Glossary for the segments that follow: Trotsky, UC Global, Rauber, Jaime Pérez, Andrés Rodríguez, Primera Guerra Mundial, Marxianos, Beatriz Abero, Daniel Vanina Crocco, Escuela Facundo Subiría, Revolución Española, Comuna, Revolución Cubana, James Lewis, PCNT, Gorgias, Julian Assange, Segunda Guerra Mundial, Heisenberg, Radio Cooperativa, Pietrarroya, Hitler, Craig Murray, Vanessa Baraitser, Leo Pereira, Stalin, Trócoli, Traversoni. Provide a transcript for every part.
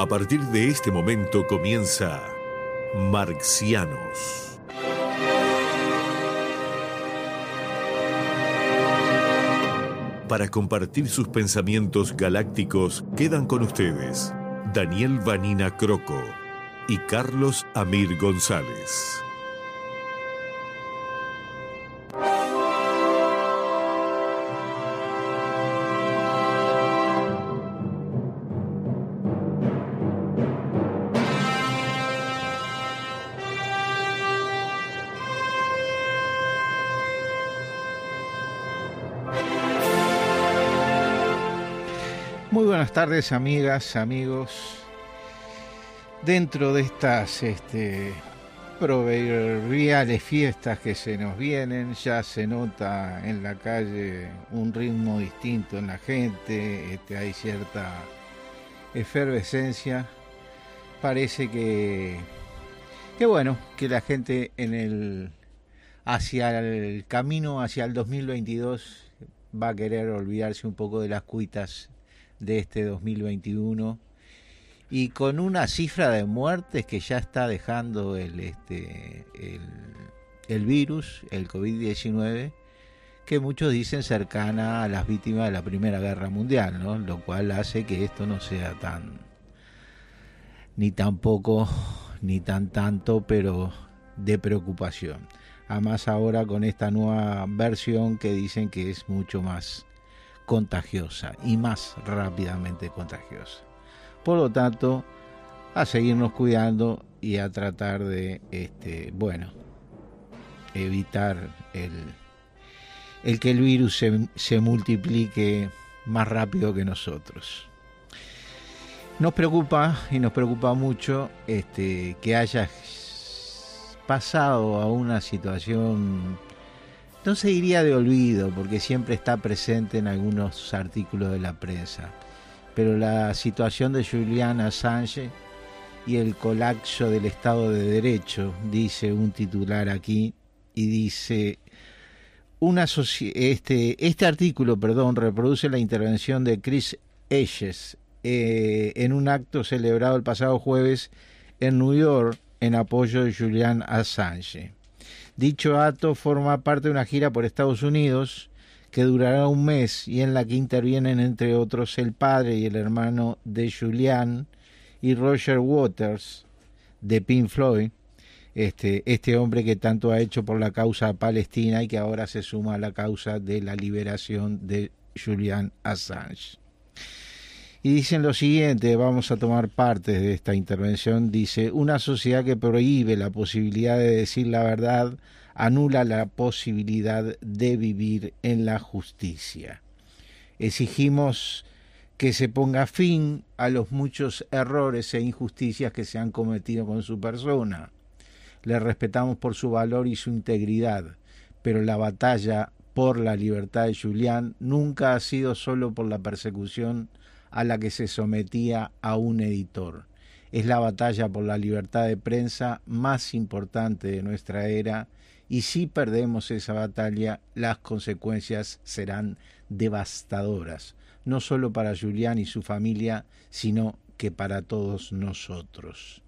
A partir de este momento comienza Marxianos. Para compartir sus pensamientos galácticos quedan con ustedes Daniel Vanina Crocco y Carlos Amir González. Muy buenas tardes, amigas, amigos. Dentro de estas proverbiales fiestas que se nos vienen, ya se nota en la calle un ritmo distinto en la gente, hay cierta efervescencia. Parece que bueno, que la gente hacia el camino hacia el 2022 va a querer olvidarse un poco de las cuitas de este 2021, y con una cifra de muertes que ya está dejando el virus, el COVID-19, que muchos dicen cercana a las víctimas de la Primera Guerra Mundial, ¿no? Lo cual hace que esto no sea tan poco, ni tanto, pero de preocupación. Además ahora con esta nueva versión que dicen que es mucho más contagiosa y más rápidamente contagiosa. Por lo tanto, a seguirnos cuidando y a tratar de evitar el que el virus se multiplique más rápido que nosotros. Nos preocupa y nos preocupa mucho que haya pasado a una situación, no se diría de olvido, porque siempre está presente en algunos artículos de la prensa, pero la situación de Julian Assange y el colapso del Estado de Derecho, dice un titular aquí, y dice, este artículo reproduce la intervención de Chris Esches en un acto celebrado el pasado jueves en New York en apoyo de Julian Assange. Dicho acto forma parte de una gira por Estados Unidos que durará un mes y en la que intervienen entre otros el padre y el hermano de Julian y Roger Waters de Pink Floyd, este hombre que tanto ha hecho por la causa palestina y que ahora se suma a la causa de la liberación de Julian Assange. Y dicen lo siguiente, vamos a tomar parte de esta intervención, dice: una sociedad que prohíbe la posibilidad de decir la verdad anula la posibilidad de vivir en la justicia. Exigimos que se ponga fin a los muchos errores e injusticias que se han cometido con su persona. Le respetamos por su valor y su integridad, pero la batalla por la libertad de Julian nunca ha sido solo por la persecución a la que se sometía a un editor. Es la batalla por la libertad de prensa más importante de nuestra era, y si perdemos esa batalla, las consecuencias serán devastadoras, no solo para Julian y su familia, sino que para todos nosotros.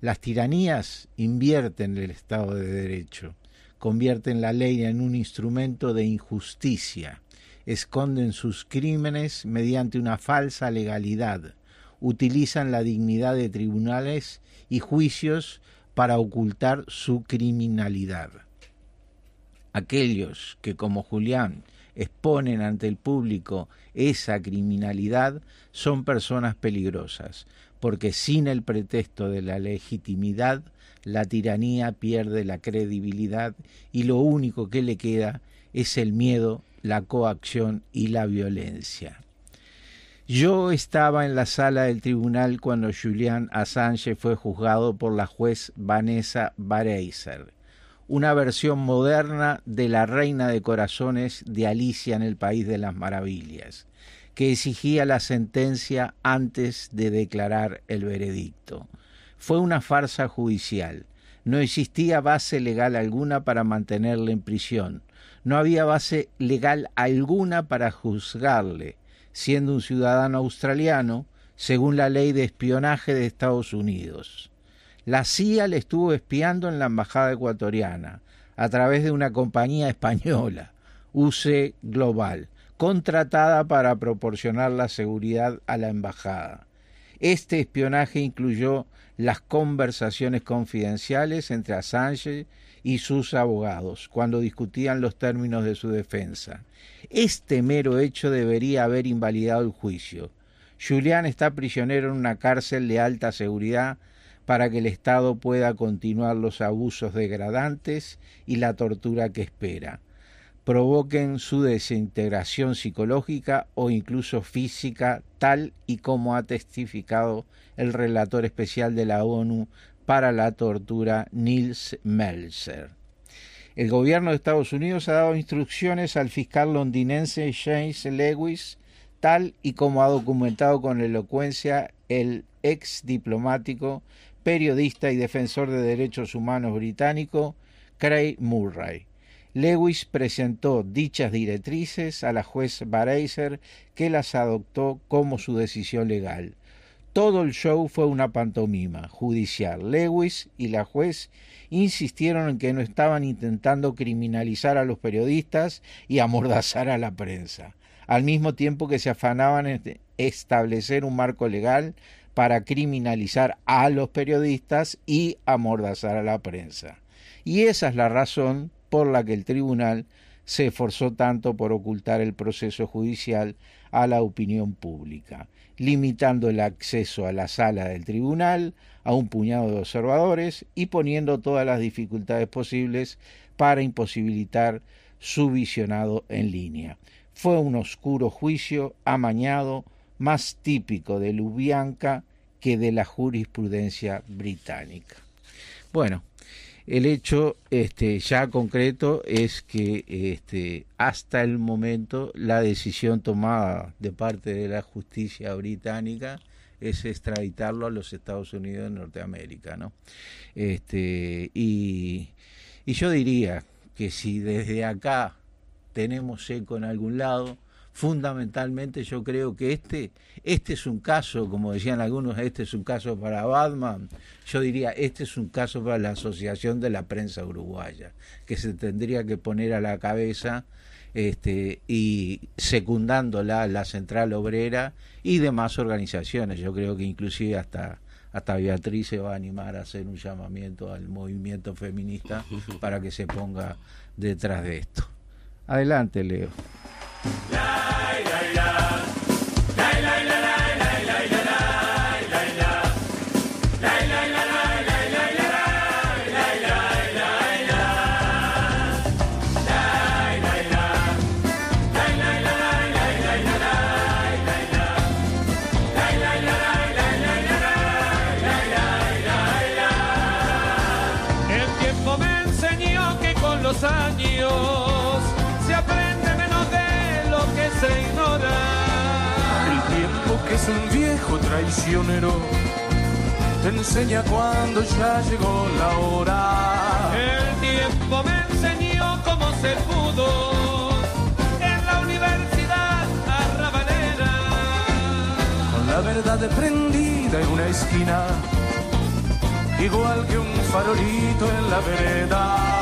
Las tiranías invierten el Estado de Derecho, convierten la ley en un instrumento de injusticia, esconden sus crímenes mediante una falsa legalidad, utilizan la dignidad de tribunales y juicios para ocultar su criminalidad. Aquellos que, como Julian, exponen ante el público esa criminalidad son personas peligrosas, porque sin el pretexto de la legitimidad, la tiranía pierde la credibilidad y lo único que le queda es el miedo, la coacción y la violencia. Yo estaba en la sala del tribunal cuando Julian Assange fue juzgado por la juez Vanessa Baraitser, una versión moderna de la Reina de Corazones de Alicia en el País de las Maravillas, que exigía la sentencia antes de declarar el veredicto. Fue una farsa judicial. No existía base legal alguna para mantenerle en prisión. No había base legal alguna para juzgarle, siendo un ciudadano australiano, según la ley de espionaje de Estados Unidos. La CIA le estuvo espiando en la embajada ecuatoriana a través de una compañía española, UC Global, contratada para proporcionar la seguridad a la embajada. Este espionaje incluyó las conversaciones confidenciales entre Assange y sus abogados cuando discutían los términos de su defensa. Este mero hecho debería haber invalidado el juicio. Julian está prisionero en una cárcel de alta seguridad para que el Estado pueda continuar los abusos degradantes y la tortura que espera. Provoquen su desintegración psicológica o incluso física, tal y como ha testificado el relator especial de la ONU para la tortura, Nils Melzer. El gobierno de Estados Unidos ha dado instrucciones al fiscal londinense James Lewis, tal y como ha documentado con elocuencia el ex diplomático, periodista y defensor de derechos humanos británico Craig Murray. Lewis presentó dichas directrices a la juez Baraitser, que las adoptó como su decisión legal. Todo el show fue una pantomima judicial. Lewis y la juez insistieron en que no estaban intentando criminalizar a los periodistas y amordazar a la prensa, al mismo tiempo que se afanaban en establecer un marco legal para criminalizar a los periodistas y amordazar a la prensa. Y esa es la razón por la que el tribunal se esforzó tanto por ocultar el proceso judicial a la opinión pública, limitando el acceso a la sala del tribunal a un puñado de observadores y poniendo todas las dificultades posibles para imposibilitar su visionado en línea. Fue un oscuro juicio amañado, más típico de Lubyanka que de la jurisprudencia británica. Bueno, el hecho ya concreto es que hasta el momento la decisión tomada de parte de la justicia británica es extraditarlo a los Estados Unidos de Norteamérica, ¿no? Y yo diría que si desde acá tenemos eco en algún lado, fundamentalmente yo creo que este es un caso, como decían algunos, este es un caso para Batman. Yo diría, este es un caso para la Asociación de la Prensa Uruguaya, que se tendría que poner a la cabeza y secundándola la Central Obrera y demás organizaciones. Yo creo que inclusive hasta Beatriz se va a animar a hacer un llamamiento al movimiento feminista para que se ponga detrás de esto. Adelante, Leo. El tiempo me enseñó que con los años se ignora. El tiempo, que es un viejo traicionero, te enseña cuando ya llegó la hora. El tiempo me enseñó cómo se pudo en la universidad arrabalera. Con la verdad prendida en una esquina, igual que un farolito en la vereda.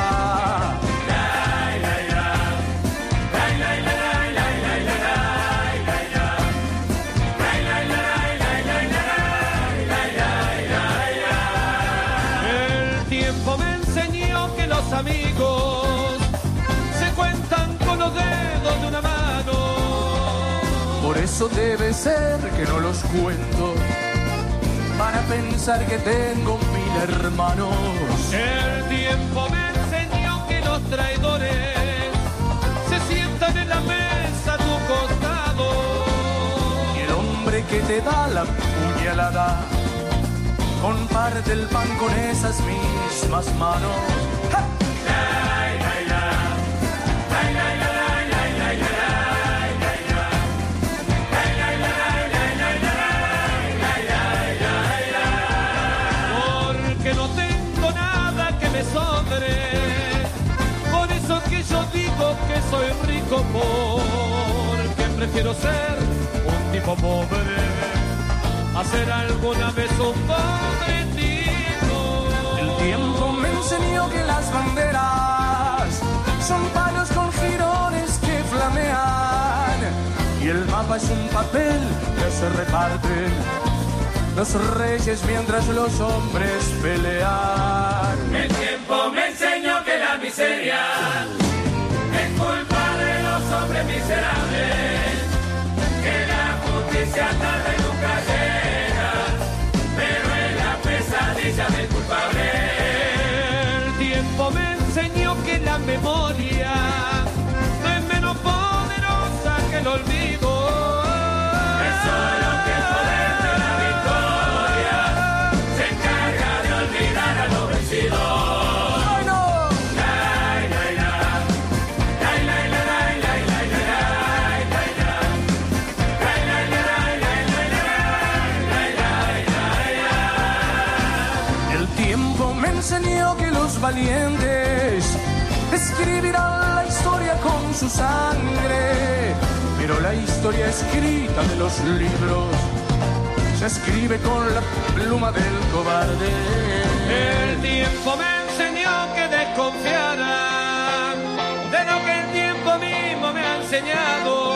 Amigos se cuentan con los dedos de una mano. Por eso debe ser que no los cuento, para pensar que tengo 1000 hermanos. El tiempo me enseñó que los traidores se sientan en la mesa a tu costado. Y el hombre que te da la puñalada comparte el pan con esas mismas manos. Porque no tengo nada que me sobre, por eso que yo digo que soy rico, porque prefiero ser un tipo pobre. a ser alguna vez un cometido. El tiempo me enseñó que las banderas son palos con jirones que flamean, y el mapa es un papel que se reparten los reyes mientras los hombres pelean. El tiempo me enseñó que la miseria es culpa de los hombres miserables, que la justicia tarda y nunca llega, pero es la pesadilla del culpable. El tiempo me enseñó que la memoria no es menos poderosa que el olvido, es solo que el poder de la victoria se encarga de olvidar a los vencidos. Enseñó que los valientes escribirán la historia con su sangre, pero la historia escrita de los libros se escribe con la pluma del cobarde. El tiempo me enseñó que desconfiara de lo que el tiempo mismo me ha enseñado,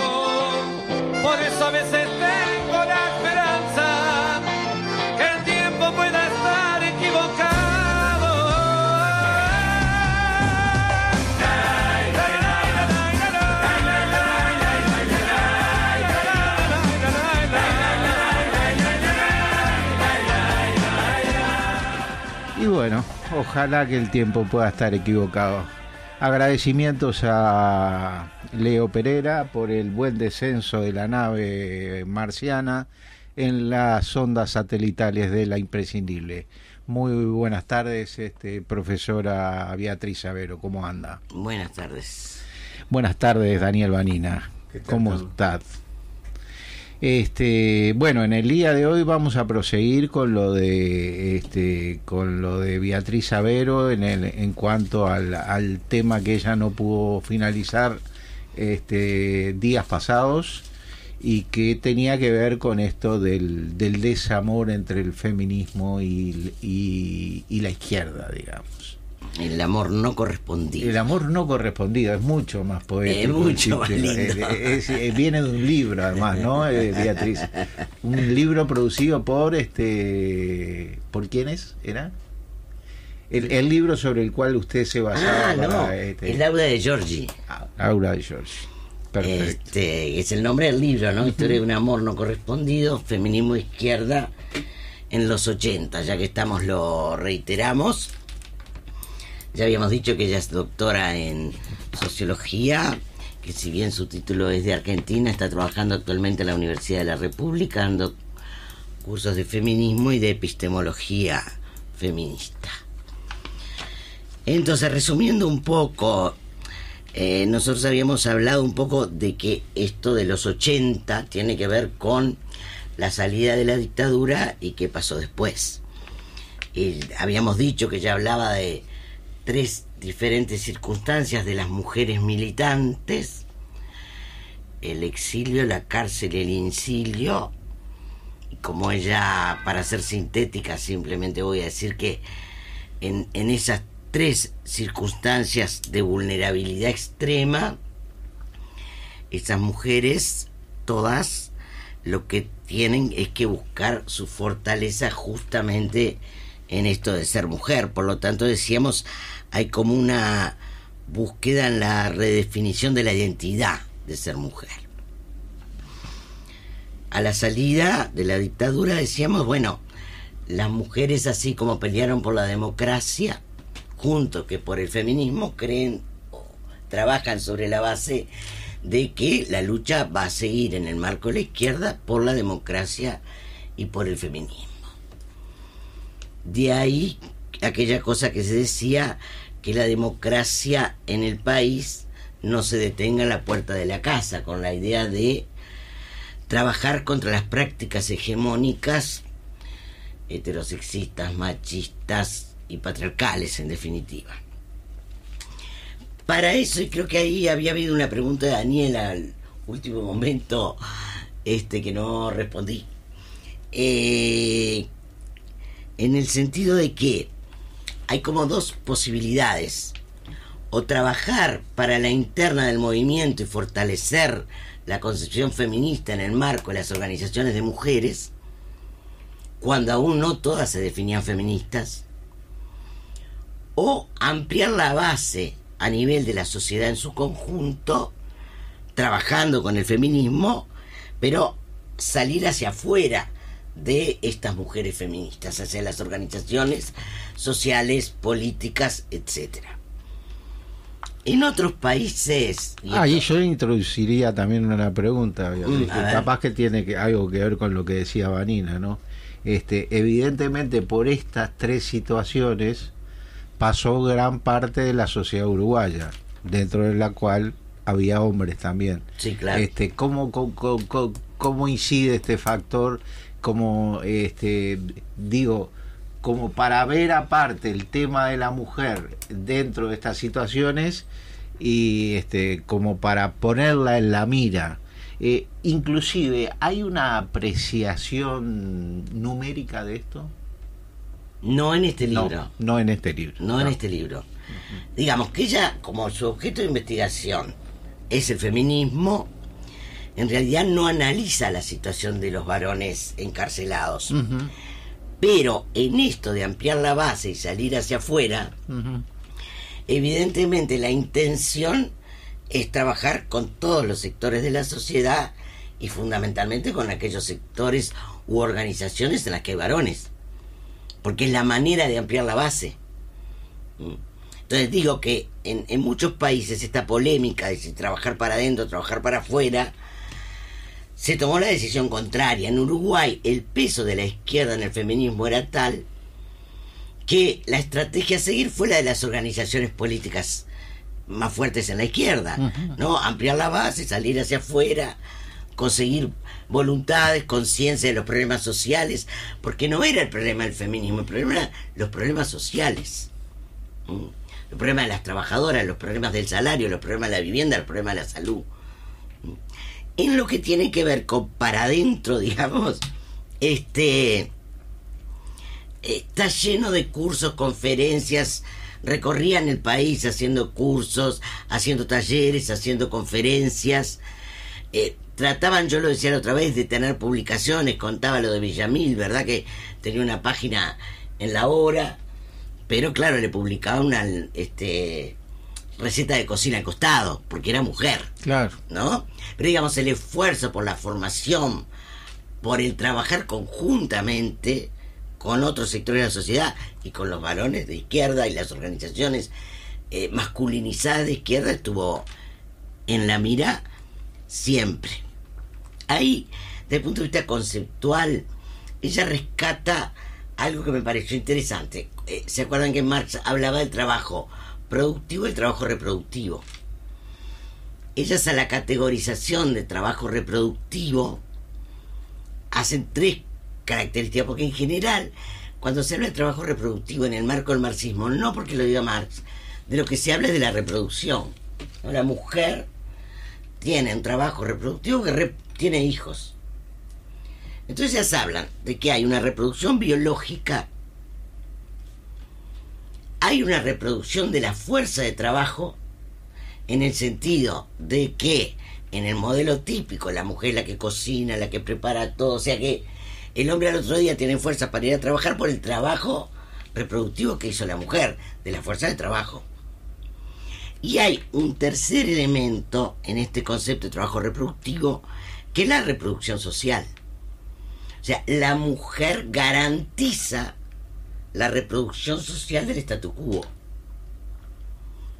por eso a veces tengo la esperanza que el tiempo pueda estar equivocado. Bueno, ojalá que el tiempo pueda estar equivocado. Agradecimientos a Leo Pereira por el buen descenso de la nave marciana en las ondas satelitales de La Imprescindible. Muy buenas tardes, profesora Beatriz Abero, ¿cómo anda? Buenas tardes. Buenas tardes, Daniel Vanina. ¿Cómo estás? Bueno, en el día de hoy vamos a proseguir con lo de Beatriz Abero en cuanto al tema que ella no pudo finalizar días pasados y que tenía que ver con esto del desamor entre el feminismo y la izquierda, digamos. El amor no correspondido. El amor no correspondido es mucho más poético. Es mucho más lindo. Viene de un libro, además, ¿no, Beatriz? Un libro producido por ¿por quiénes era? El libro sobre el cual usted se basaba. Ah, no. El aula de Giorgi. Aula de Giorgi. Perfecto. Es el nombre del libro, ¿no? Historia de un amor no correspondido, feminismo izquierda en los 80. Ya que estamos, lo reiteramos. Ya habíamos dicho que ella es doctora en Sociología, que si bien su título es de Argentina, está trabajando actualmente en la Universidad de la República, dando cursos de feminismo y de epistemología feminista. Entonces, resumiendo un poco, nosotros habíamos hablado un poco de que esto de los 80 tiene que ver con la salida de la dictadura y qué pasó después. Y habíamos dicho que ella hablaba de tres diferentes circunstancias de las mujeres militantes: el exilio, la cárcel, el incilio. Y como ella, para ser sintética, simplemente voy a decir que en esas tres circunstancias de vulnerabilidad extrema, esas mujeres, todas, lo que tienen es que buscar su fortaleza justamente en esto de ser mujer. Por lo tanto, decíamos, hay como una búsqueda en la redefinición de la identidad de ser mujer. A la salida de la dictadura decíamos, bueno, las mujeres, así como pelearon por la democracia, junto que por el feminismo, creen o trabajan sobre la base de que la lucha va a seguir en el marco de la izquierda por la democracia y por el feminismo. De ahí aquella cosa que se decía, que la democracia en el país no se detenga en la puerta de la casa, con la idea de trabajar contra las prácticas hegemónicas heterosexistas, machistas y patriarcales, en definitiva. Para eso, y creo que ahí había habido una pregunta de Daniel al último momento, que no respondí, en el sentido de que hay como dos posibilidades: o trabajar para la interna del movimiento y fortalecer la concepción feminista en el marco de las organizaciones de mujeres, cuando aún no todas se definían feministas, o ampliar la base a nivel de la sociedad en su conjunto, trabajando con el feminismo, pero salir hacia afuera de estas mujeres feministas, hacia las organizaciones sociales, políticas, etcétera. En otros países... y yo introduciría también una pregunta, capaz que tiene algo que ver con lo que decía Vanina, ¿no? Evidentemente, por estas tres situaciones pasó gran parte de la sociedad uruguaya, dentro de la cual había hombres también. Sí, claro. ¿Cómo incide este factor? Como para ver aparte el tema de la mujer dentro de estas situaciones y como para ponerla en la mira. Inclusive, ¿hay una apreciación numérica de esto? No en este libro. No en este libro. No en este libro. Uh-huh. Digamos que ella, como su objeto de investigación es el feminismo, en realidad no analiza la situación de los varones encarcelados. Uh-huh. Pero en esto de ampliar la base y salir hacia afuera, uh-huh, evidentemente la intención es trabajar con todos los sectores de la sociedad y fundamentalmente con aquellos sectores u organizaciones en las que hay varones, porque es la manera de ampliar la base. Entonces digo que en muchos países esta polémica de si trabajar para adentro, trabajar para afuera, se tomó la decisión contraria. En Uruguay el peso de la izquierda en el feminismo era tal que la estrategia a seguir fue la de las organizaciones políticas más fuertes en la izquierda, ¿no? Ampliar la base, salir hacia afuera, conseguir voluntades, conciencia de los problemas sociales, porque no era el problema del feminismo, el problema eran los problemas sociales, los problemas de las trabajadoras, los problemas del salario, los problemas de la vivienda, los problemas de la salud. En lo que tiene que ver con para adentro, digamos, está lleno de cursos, conferencias. Recorrían el país haciendo cursos, haciendo talleres, haciendo conferencias. Trataban, yo lo decía la otra vez, de tener publicaciones. Contaba lo de Villamil, ¿verdad? Que tenía una página en La Hora, pero claro, le publicaba una receta de cocina al costado, porque era mujer. Claro. ¿No? Pero digamos, el esfuerzo por la formación, por el trabajar conjuntamente con otros sectores de la sociedad y con los varones de izquierda y las organizaciones masculinizadas de izquierda, estuvo en la mira siempre. Ahí, desde el punto de vista conceptual, ella rescata algo que me pareció interesante. ¿Se acuerdan que Marx hablaba del trabajo productivo y el trabajo reproductivo? Ellas, a la categorización de trabajo reproductivo, hacen tres características, porque en general cuando se habla de trabajo reproductivo en el marco del marxismo, no porque lo diga Marx, de lo que se habla es de la reproducción, ¿no? La mujer tiene un trabajo reproductivo que tiene hijos. Entonces ellas hablan de que hay una reproducción biológica, hay una reproducción de la fuerza de trabajo, en el sentido de que en el modelo típico la mujer es la que cocina, la que prepara todo, o sea que el hombre al otro día tiene fuerzas para ir a trabajar por el trabajo reproductivo que hizo la mujer, de la fuerza de trabajo. Y hay un tercer elemento en este concepto de trabajo reproductivo, que es la reproducción social. O sea, la mujer garantiza la reproducción social del statu quo,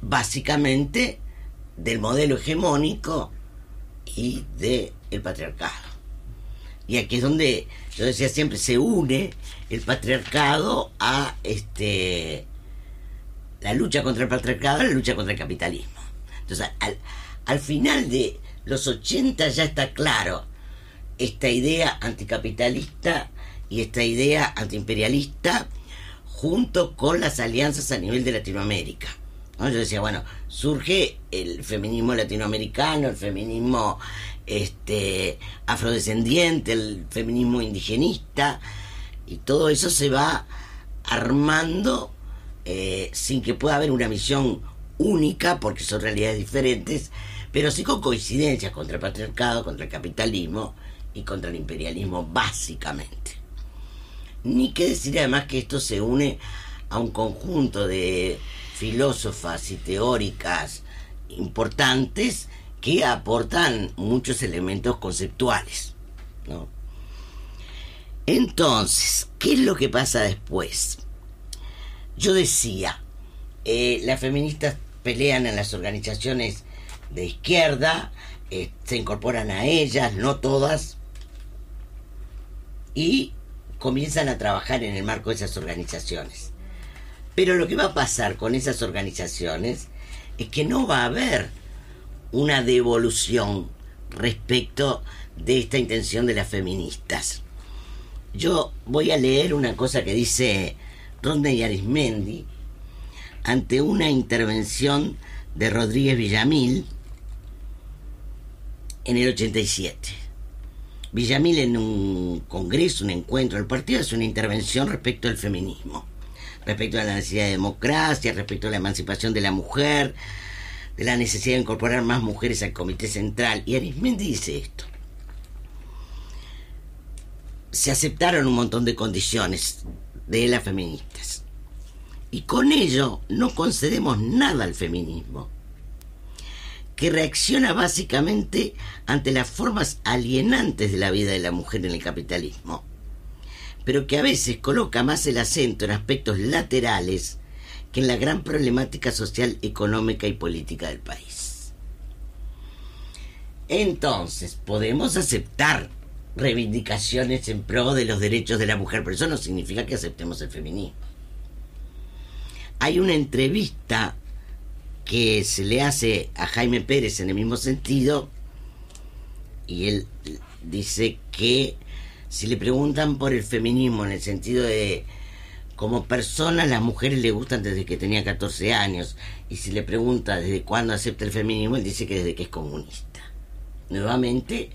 básicamente del modelo hegemónico y del patriarcado. Y aquí es donde, yo decía siempre, se une el patriarcado a la lucha contra el patriarcado, a la lucha contra el capitalismo. Entonces, al final de los 80 ya está claro esta idea anticapitalista y esta idea antiimperialista, junto con las alianzas a nivel de Latinoamérica. ¿no? Yo decía, bueno, surge el feminismo latinoamericano, el feminismo afrodescendiente, el feminismo indigenista, y todo eso se va armando sin que pueda haber una misión única, porque son realidades diferentes, pero sí con coincidencias contra el patriarcado, contra el capitalismo y contra el imperialismo, básicamente. Ni que decir además que esto se une a un conjunto de filósofas y teóricas importantes que aportan muchos elementos conceptuales, ¿no? Entonces, ¿qué es lo que pasa después? Yo decía, las feministas pelean en las organizaciones de izquierda, se incorporan a ellas, no todas, y comienzan a trabajar en el marco de esas organizaciones. Pero lo que va a pasar con esas organizaciones es que no va a haber una devolución respecto de esta intención de las feministas. Yo voy a leer una cosa que dice Rodney Arismendi ante una intervención de Rodríguez Villamil en el 87. Villamil, en un congreso, un encuentro del partido, hace una intervención respecto al feminismo, respecto a la necesidad de democracia, respecto a la emancipación de la mujer, de la necesidad de incorporar más mujeres al comité central. Y Arismendi dice esto: se aceptaron un montón de condiciones de las feministas, y con ello no concedemos nada al feminismo, que reacciona básicamente ante las formas alienantes de la vida de la mujer en el capitalismo, pero que a veces coloca más el acento en aspectos laterales que en la gran problemática social, económica y política del país. Entonces, podemos aceptar reivindicaciones en pro de los derechos de la mujer, pero eso no significa que aceptemos el feminismo. Hay una entrevista que se le hace a Jaime Pérez en el mismo sentido, y él dice que si le preguntan por el feminismo en el sentido de como persona, las mujeres le gustan desde que tenía 14 años, y si le pregunta desde cuándo acepta el feminismo, él dice que desde que es comunista. Nuevamente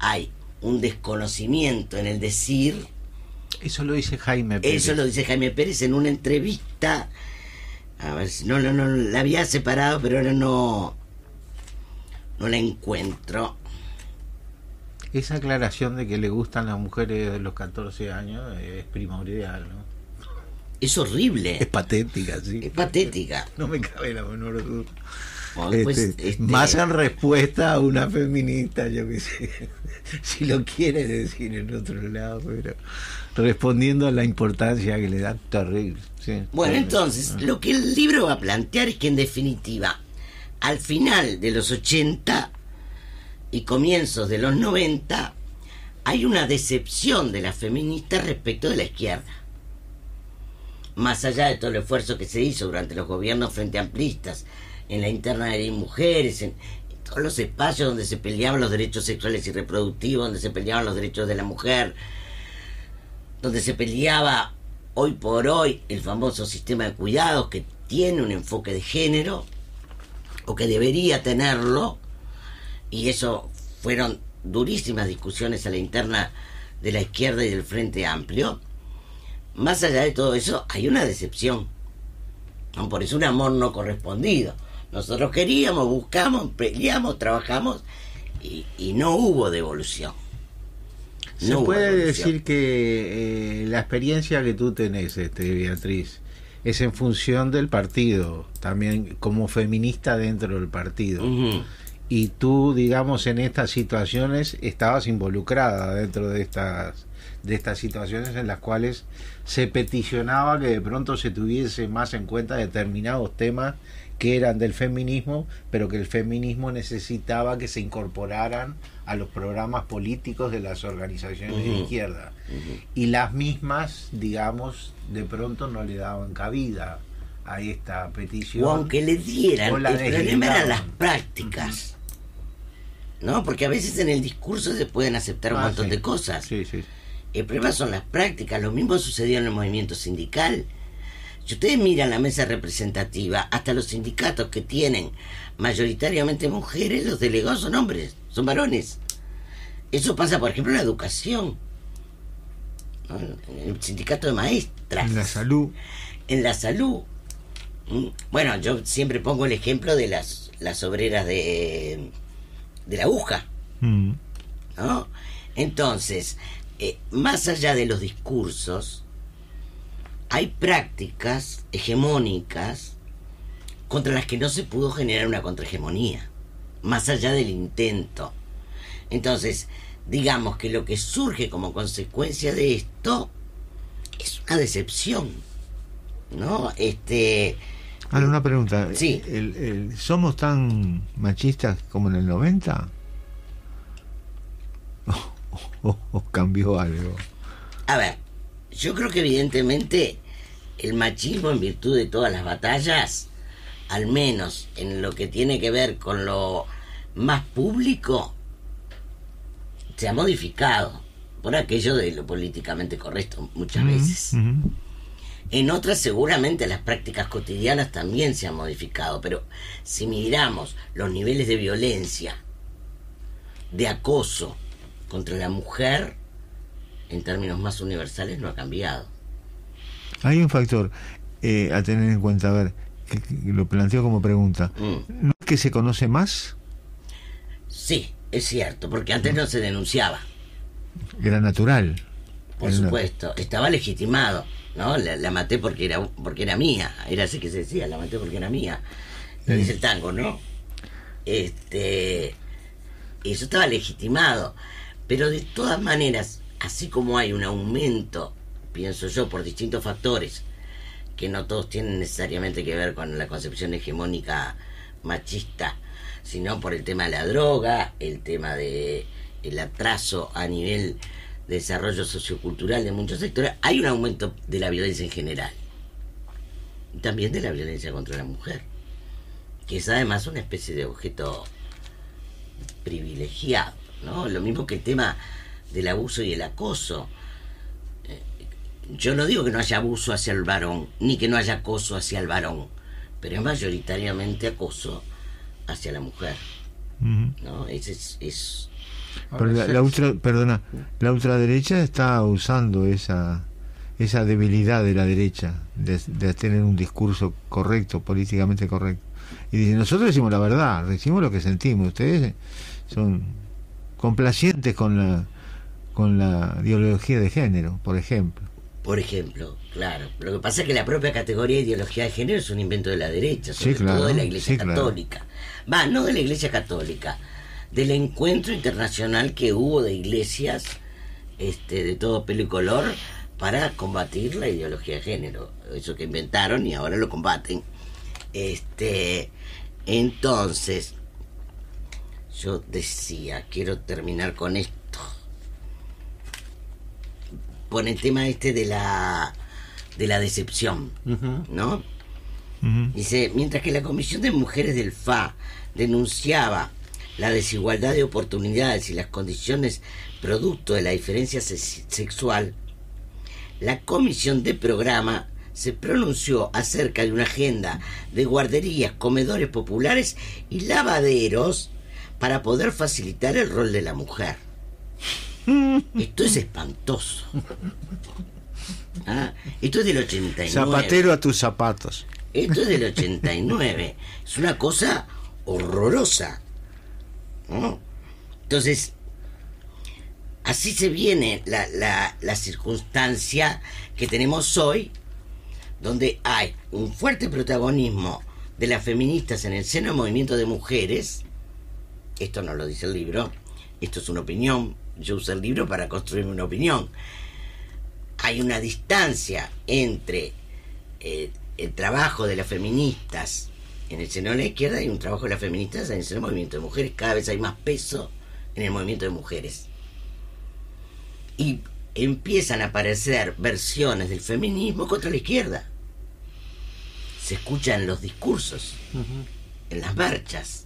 hay un desconocimiento en el decir. Eso lo dice Jaime Pérez. Eso lo dice Jaime Pérez en una entrevista. A ver, no la había separado, pero ahora no la encuentro. Esa aclaración de que le gustan las mujeres de los 14 años es primordial, ¿no? Es horrible. Es patética, sí. Es patética. No me cabe la menor duda. Bueno, pues, más en respuesta a una feminista, yo qué sé, si lo quiere decir en otro lado, pero respondiendo a la importancia que le da, terrible. Sí, bueno, terrible. Entonces, lo que el libro va a plantear es que, en definitiva, al final de los 80 y comienzos de los 90, hay una decepción de las feministas respecto de la izquierda. Más allá de todo el esfuerzo que se hizo durante los gobiernos frente amplistas, en la interna de mujeres, en todos los espacios donde se peleaban los derechos sexuales y reproductivos, donde se peleaban los derechos de la mujer, donde se peleaba hoy por hoy el famoso sistema de cuidados, que tiene un enfoque de género, o que debería tenerlo, y eso fueron durísimas discusiones a la interna de la izquierda y del Frente Amplio. Más allá de todo eso, hay una decepción, por eso un amor no correspondido. Nosotros queríamos, buscamos, peleamos, trabajamos y no hubo devolución. No ¿Se puede devolución. Decir que la experiencia que tú tenés, Beatriz, es en función del partido, también como feminista dentro del partido? Uh-huh. Y tú, digamos, en estas situaciones estabas involucrada dentro de estas situaciones en las cuales se peticionaba que de pronto se tuviese más en cuenta determinados temas que eran del feminismo, pero que el feminismo necesitaba que se incorporaran a los programas políticos de las organizaciones de izquierda. Uh-huh. Y las mismas, digamos, de pronto no le daban cabida a esta petición. O aunque le dieran, el problema eran las prácticas. Uh-huh. ¿No? Porque a veces en el discurso se pueden aceptar un montón de cosas. Sí, sí. El problema son las prácticas. Lo mismo sucedió en el movimiento sindical. Si ustedes miran la mesa representativa, hasta los sindicatos que tienen mayoritariamente mujeres, los delegados son hombres, son varones. Eso pasa, por ejemplo, en la educación, en el sindicato de maestras. En la salud. En la salud. Bueno, yo siempre pongo el ejemplo de las obreras de la aguja. Mm. ¿No? Entonces, más allá de los discursos, hay prácticas hegemónicas contra las que no se pudo generar una contrahegemonía, más allá del intento. Entonces, digamos que lo que surge como consecuencia de esto es una decepción, ¿no? Ahora, una pregunta. Sí. ¿Somos tan machistas como en el 90? ¿O cambió algo? A ver, yo creo que evidentemente el machismo, en virtud de todas las batallas, al menos en lo que tiene que ver con lo más público, se ha modificado por aquello de lo políticamente correcto muchas veces. Uh-huh. En otras seguramente las prácticas cotidianas también se han modificado, pero si miramos los niveles de violencia, de acoso contra la mujer, en términos más universales no ha cambiado. Hay un factor a tener en cuenta, a ver, que lo planteo como pregunta. ¿No es que se conoce más? Sí, es cierto, porque antes no se denunciaba. Era natural. Por supuesto, estaba legitimado, ¿no? La maté porque era mía, era así que se decía, la maté porque era mía. Lo dice el tango, ¿no? Eso estaba legitimado, pero de todas maneras, así como hay un aumento, pienso yo, por distintos factores, que no todos tienen necesariamente que ver con la concepción hegemónica machista, sino por el tema de la droga, el tema de el atraso a nivel de desarrollo sociocultural de muchos sectores, hay un aumento de la violencia en general, también de la violencia contra la mujer, que es además una especie de objeto privilegiado, ¿no? Lo mismo que el tema del abuso y el acoso. Yo no digo que no haya abuso hacia el varón, ni que no haya acoso hacia el varón, pero es mayoritariamente acoso hacia la mujer. ¿No? Es Pero la ultraderecha está usando esa debilidad de la derecha de tener un discurso correcto, políticamente correcto, y dice: nosotros decimos la verdad, decimos lo que sentimos, ustedes son complacientes con la ideología de género, por ejemplo. Claro, lo que pasa es que la propia categoría de ideología de género es un invento de la derecha, sobre todo de la Iglesia Católica. Claro. No de la Iglesia Católica, del encuentro internacional que hubo de iglesias de todo pelo y color para combatir la ideología de género, eso que inventaron y ahora lo combaten. Entonces, yo decía, quiero terminar con esto, con el tema de la decepción, ¿no? Uh-huh. Dice: mientras que la Comisión de Mujeres del FA denunciaba la desigualdad de oportunidades y las condiciones producto de la diferencia sexual, la comisión de programa se pronunció acerca de una agenda de guarderías, comedores populares y lavaderos para poder facilitar el rol de la mujer. Esto es espantoso. Esto es del 89. Zapatero a tus zapatos. Esto es del 89. Es una cosa horrorosa, ¿no? Entonces, así se viene la circunstancia que tenemos hoy, donde hay un fuerte protagonismo de las feministas en el seno del movimiento de mujeres. Esto no lo dice el libro, esto es una opinión, yo uso el libro para construir una opinión. Hay una distancia entre el trabajo de las feministas en el seno de la izquierda y un trabajo de las feministas en el seno del movimiento de mujeres. Cada vez hay más peso en el movimiento de mujeres y empiezan a aparecer versiones del feminismo contra la izquierda. Se escuchan los discursos, en las marchas.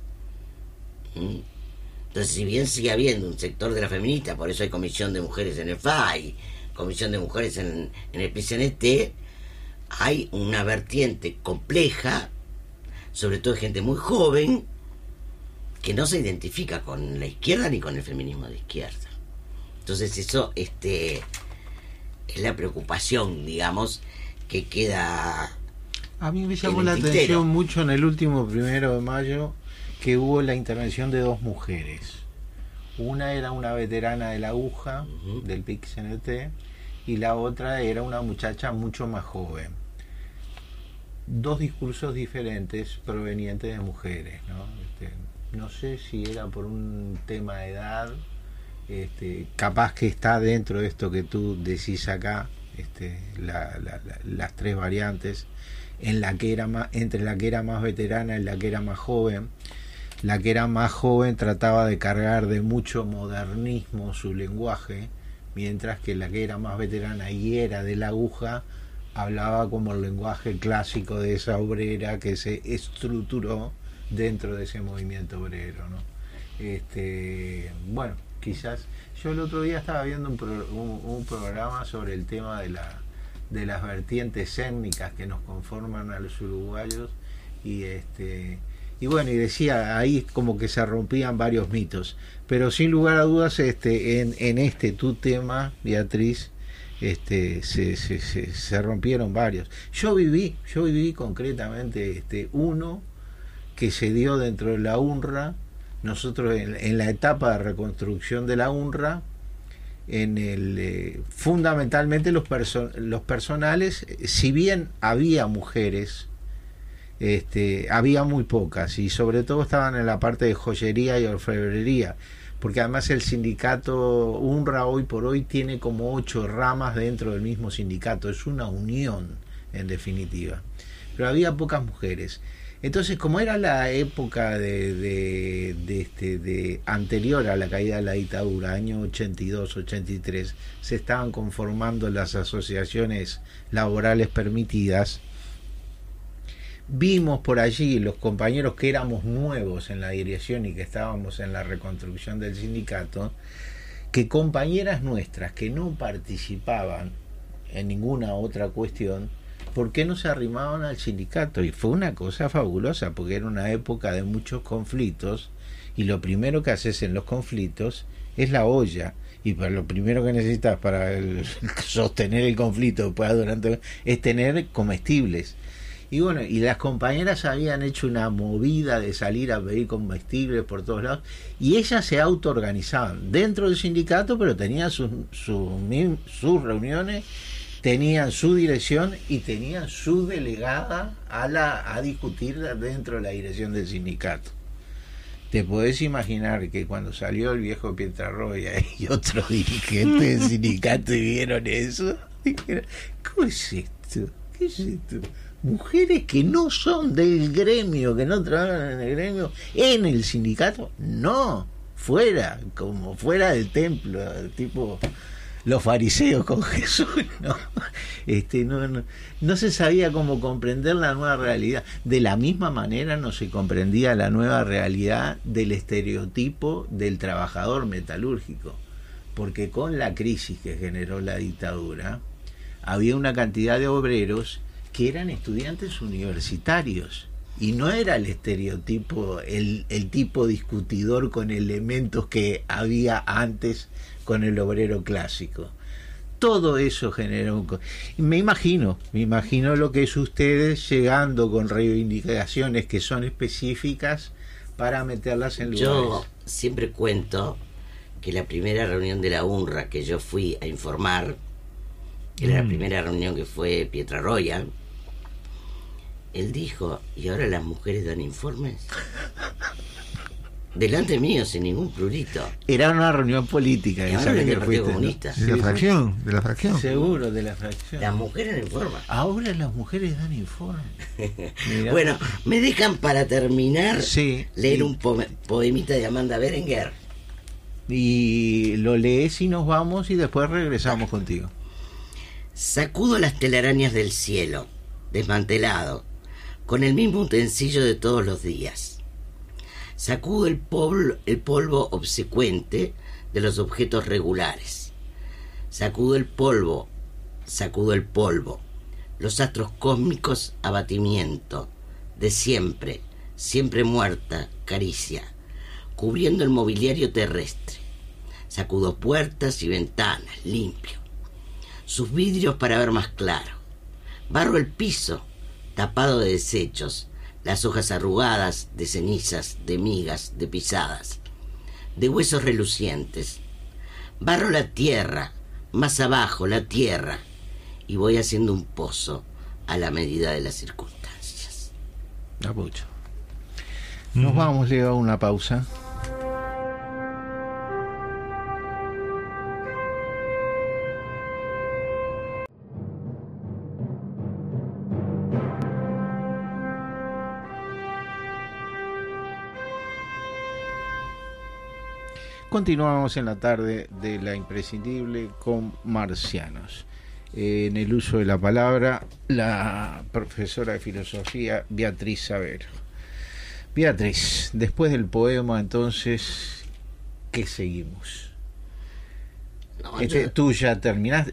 Entonces, si bien sigue habiendo un sector de la feminista, por eso hay comisión de mujeres en el FA y comisión de mujeres en el PCNT, hay una vertiente compleja, sobre todo gente muy joven, que no se identifica con la izquierda ni con el feminismo de izquierda. Entonces eso es la preocupación, digamos, que queda. A mí me llamó la atención mucho en el último 1 de mayo que hubo la intervención de 2 mujeres. Una era una veterana de la aguja, del PIC CNT, y la otra era una muchacha mucho más joven. 2 discursos diferentes provenientes de mujeres, ¿no? No sé si era por un tema de edad, capaz que está dentro de esto que tú decís acá, las 3 variantes, en la que era más, entre la que era más veterana y la que era más joven. La que era más joven trataba de cargar de mucho modernismo su lenguaje, mientras que la que era más veterana y era de la aguja hablaba como el lenguaje clásico de esa obrera que se estructuró dentro de ese movimiento obrero, ¿no? Bueno, quizás yo el otro día estaba viendo un programa sobre el tema de las vertientes étnicas que nos conforman a los uruguayos, y bueno, y decía ahí como que se rompían varios mitos, pero sin lugar a dudas en tu tema, Beatriz, se rompieron varios. Yo viví concretamente uno que se dio dentro de la UNRRA. Nosotros en la etapa de reconstrucción de la UNRRA, fundamentalmente los personales, si bien había mujeres, había muy pocas, y sobre todo estaban en la parte de joyería y orfebrería, porque además el sindicato UNRRA hoy por hoy tiene como 8 ramas dentro del mismo sindicato, es una unión en definitiva, pero había pocas mujeres. Entonces, como era la época de anterior a la caída de la dictadura, año 82, 83, se estaban conformando las asociaciones laborales permitidas. Vimos por allí los compañeros que éramos nuevos en la dirección y que estábamos en la reconstrucción del sindicato, que compañeras nuestras que no participaban en ninguna otra cuestión, ¿por qué no se arrimaban al sindicato? Y fue una cosa fabulosa, porque era una época de muchos conflictos, y lo primero que haces en los conflictos es la olla, y lo primero que necesitas para sostener el conflicto es tener comestibles. Y bueno, y las compañeras habían hecho una movida de salir a pedir comestibles por todos lados, y ellas se autoorganizaban dentro del sindicato, pero tenían sus reuniones, tenían su dirección y tenían su delegada a discutir dentro de la dirección del sindicato. Te podés imaginar que cuando salió el viejo Pietrarroya y otros dirigentes del sindicato y vieron eso, dijeron: ¿cómo es esto? ¿Qué es esto? Mujeres que no son del gremio, que no trabajan en el gremio, en el sindicato, no, fuera, como fuera del templo, tipo los fariseos con Jesús, ¿no? No se sabía cómo comprender la nueva realidad. De la misma manera no se comprendía la nueva realidad del estereotipo del trabajador metalúrgico, porque con la crisis que generó la dictadura había una cantidad de obreros que eran estudiantes universitarios, y no era el estereotipo, el tipo discutidor con elementos que había antes con el obrero clásico. Todo eso generó. Me imagino lo que es ustedes llegando con reivindicaciones que son específicas para meterlas en lugares. Yo siempre cuento que la primera reunión de la UNRRA que yo fui a informar, que era la primera reunión que fue Pietrarroya, él dijo: ¿y ahora las mujeres dan informes? Delante mío, sin ningún prurito. Era una reunión política. Esa que Partido Comunista. ¿No? De la fracción. Seguro, de la fracción. Las mujeres informan. Ahora las mujeres dan informes. Bueno, me dejan para terminar leer un poemita de Amanda Berenguer. Y lo lees y nos vamos y después regresamos contigo. Sacudo las telarañas del cielo, desmantelado, con el mismo utensilio de todos los días. Sacudo el polvo obsecuente de los objetos regulares. Sacudo el polvo, los astros cósmicos, abatimiento, de siempre, siempre muerta, caricia, cubriendo el mobiliario terrestre. Sacudo puertas y ventanas, limpio sus vidrios para ver más claro. Barro el piso, tapado de desechos, las hojas arrugadas, de cenizas, de migas, de pisadas, de huesos relucientes. Barro la tierra, más abajo la tierra, y voy haciendo un pozo a la medida de las circunstancias. Da mucho. Nos vamos, Leo, a una pausa. Continuamos en la tarde de La Imprescindible con Marxianos. En el uso de la palabra, la profesora de filosofía Beatriz Abero. Beatriz, después del poema, entonces, ¿qué seguimos? No, tú ya terminás,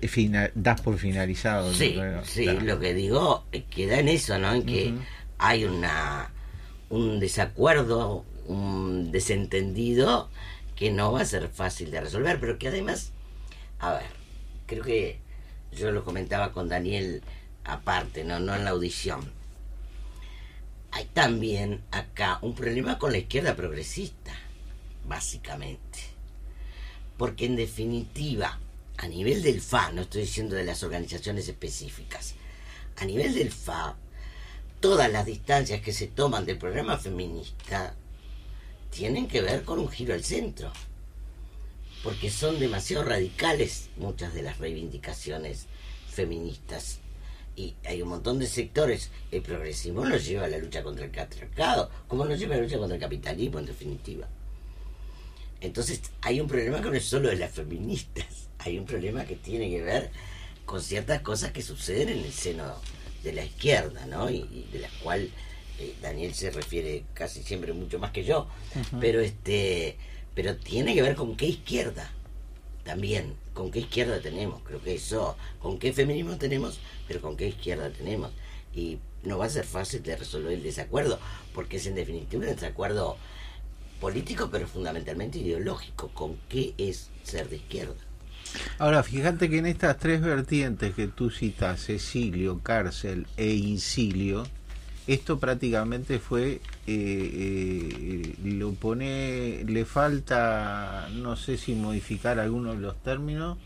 das por finalizado. Sí, ¿no? Sí, claro. Lo que digo queda en eso, ¿no? En que hay un desacuerdo, un desentendido que no va a ser fácil de resolver, pero que además, a ver, creo que yo lo comentaba con Daniel aparte, no en la audición. Hay también acá un problema con la izquierda progresista, básicamente. Porque en definitiva, a nivel del FA, no estoy diciendo de las organizaciones específicas, a nivel del FA, todas las distancias que se toman del programa feminista tienen que ver con un giro al centro, porque son demasiado radicales muchas de las reivindicaciones feministas y hay un montón de sectores. El progresismo nos lleva a la lucha contra el patriarcado, como nos lleva a la lucha contra el capitalismo, en definitiva. Entonces hay un problema que no es solo de las feministas, hay un problema que tiene que ver con ciertas cosas que suceden en el seno de la izquierda, ¿no? Y de las cuales Daniel se refiere casi siempre mucho más que yo, pero tiene que ver con qué izquierda también, con qué izquierda tenemos, creo que eso, con qué feminismo tenemos, pero con qué izquierda tenemos, y no va a ser fácil de resolver el desacuerdo, porque es en definitiva un desacuerdo político, pero fundamentalmente ideológico, con qué es ser de izquierda. Ahora, fíjate que en estas tres vertientes que tú citas, exilio, cárcel e incilio, esto prácticamente fue, lo pone, le falta, no sé si modificar alguno de los términos,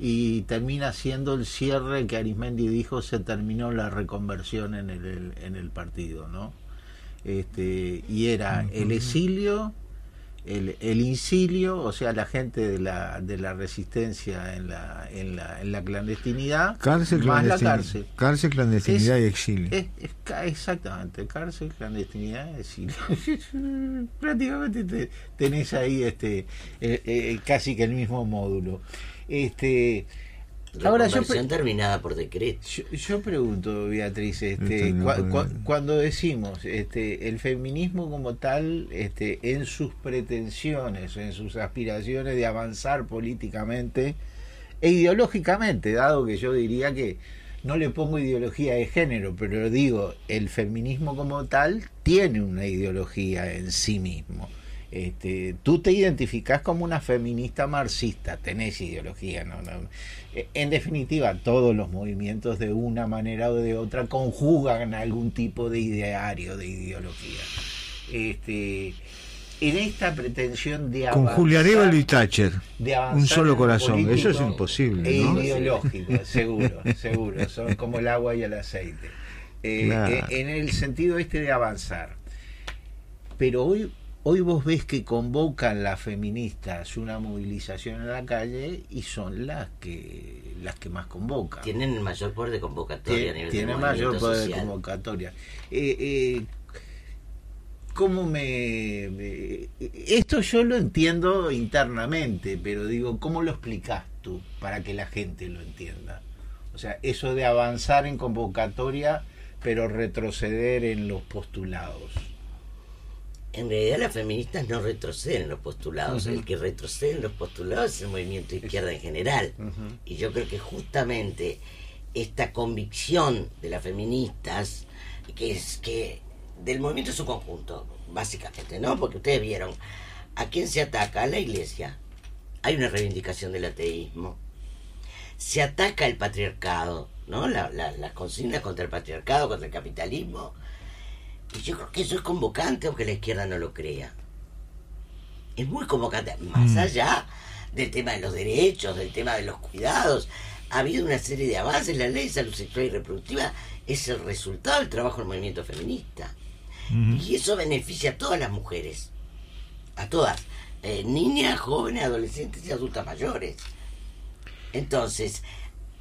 y termina siendo el cierre que Arismendi dijo, se terminó la reconversión en el partido, ¿no? Y era el exilio, el incilio, o sea, la gente de la resistencia en la clandestinidad, cárcel, más clandestinidad, la cárcel. Cárcel, clandestinidad y exilio. Exactamente, cárcel, clandestinidad y exilio. Prácticamente tenés ahí casi que el mismo módulo. La ahora conversión terminada por decreto. Yo pregunto, Beatriz, cuando decimos el feminismo como tal, en sus pretensiones, en sus aspiraciones de avanzar políticamente e ideológicamente, dado que yo diría que no le pongo ideología de género, pero digo, el feminismo como tal tiene una ideología en sí mismo. Tú te identificás como una feminista marxista, tenés ideología, ¿no? En definitiva, todos los movimientos de una manera o de otra conjugan algún tipo de ideario, de ideología. En esta pretensión de avanzar, con Julián Eval y Thatcher, un solo corazón, eso es imposible, e ¿no? Ideológico, seguro, son como el agua y el aceite, claro. En el sentido de avanzar, pero hoy vos ves que convocan las feministas una movilización en la calle y son las que más convocan. Tienen el mayor poder de convocatoria a nivel tienen mayor poder social. De convocatoria. ¿Cómo esto yo lo entiendo internamente, pero digo, ¿cómo lo explicás tú para que la gente lo entienda? O sea, eso de avanzar en convocatoria, pero retroceder en los postulados. En realidad las feministas no retroceden los postulados, el que retrocede en los postulados es el movimiento izquierda en general, y yo creo que justamente esta convicción de las feministas, que es que del movimiento en su conjunto, básicamente, ¿no? Porque ustedes vieron, ¿a quién se ataca? A la iglesia. Hay una reivindicación del ateísmo. Se ataca el patriarcado, ¿no? Las consignas contra el patriarcado, contra el capitalismo. Y yo creo que eso es convocante, aunque la izquierda no lo crea. Es muy convocante, más allá del tema de los derechos, del tema de los cuidados. Ha habido una serie de avances. La ley de salud sexual y reproductiva es el resultado del trabajo del movimiento feminista. Y eso beneficia a todas las mujeres, a todas, niñas, jóvenes, adolescentes y adultas mayores. Entonces,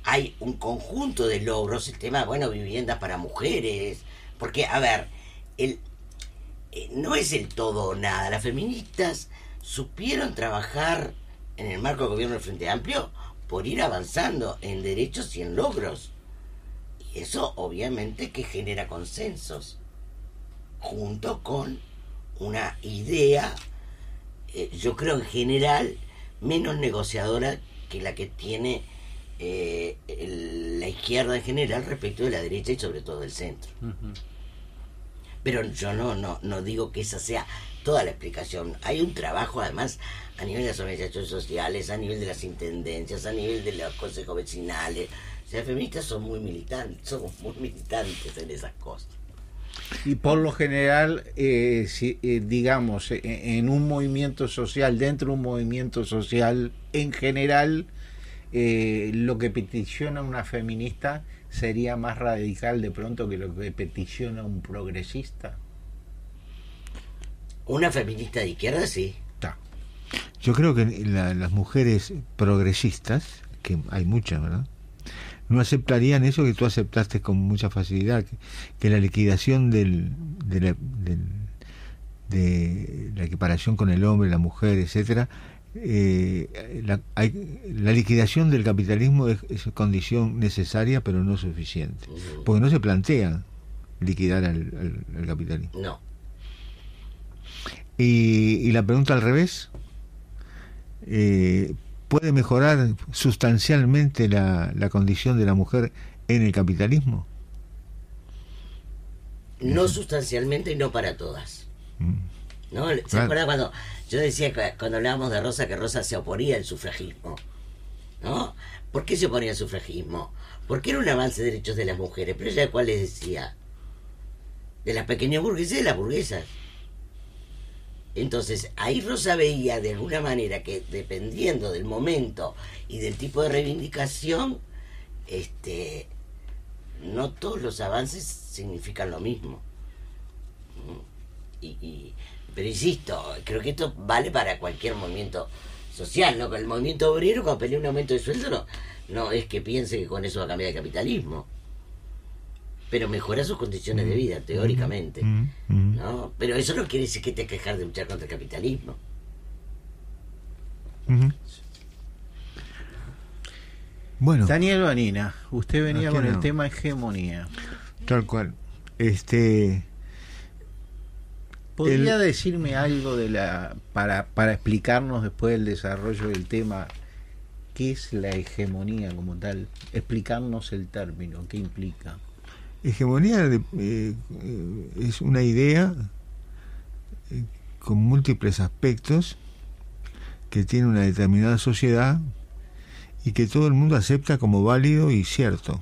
hay un conjunto de logros, el tema, bueno, viviendas para mujeres, porque, a ver, no es el todo o nada. Las feministas supieron trabajar en el marco del gobierno del Frente Amplio por ir avanzando en derechos y en logros. Y eso, obviamente, que genera consensos, junto con una idea, yo creo en general, menos negociadora que la que tiene la izquierda en general respecto de la derecha y sobre todo del centro. Pero yo no digo que esa sea toda la explicación. Hay un trabajo, además, a nivel de las organizaciones sociales, a nivel de las intendencias, a nivel de los consejos vecinales. O sea, feministas son muy militantes, somos muy militantes en esas cosas. Y por lo general, digamos, en un movimiento social, dentro de un movimiento social en general, lo que peticiona una feminista sería más radical de pronto que lo que peticiona un progresista. Una feminista de izquierda, sí. Yo creo que las mujeres progresistas, que hay muchas, ¿verdad?, no aceptarían eso que tú aceptaste con mucha facilidad, que la liquidación de la equiparación con el hombre, la mujer, etcétera, la liquidación del capitalismo es condición necesaria pero no suficiente, porque no se plantea liquidar al capitalismo. No. Y la pregunta al revés, ¿puede mejorar sustancialmente la condición de la mujer en el capitalismo? No sustancialmente y no para todas. ¿No? ¿Se acuerdan cuando yo decía, cuando hablábamos de Rosa, que Rosa se oponía al sufragismo? ¿No? ¿Por qué se oponía al sufragismo? Porque era un avance de derechos de las mujeres, pero ella, ¿cuál les decía? De las pequeñas burguesas y de las burguesas. Entonces, ahí Rosa veía de alguna manera que dependiendo del momento y del tipo de reivindicación, no todos los avances significan lo mismo. Pero insisto, creo que esto vale para cualquier movimiento social, ¿no? Con el movimiento obrero, cuando pelea un aumento de sueldo, no es que piense que con eso va a cambiar el capitalismo. Pero mejora sus condiciones de vida, teóricamente, ¿no? Pero eso no quiere decir que te quejar de luchar contra el capitalismo. Bueno, Daniel Vanina, usted venía con el tema hegemonía. Tal cual. ¿Podría decirme algo de para explicarnos después del desarrollo del tema, qué es la hegemonía como tal? Explicarnos el término, qué implica. Hegemonía es una idea con múltiples aspectos que tiene una determinada sociedad y que todo el mundo acepta como válido y cierto.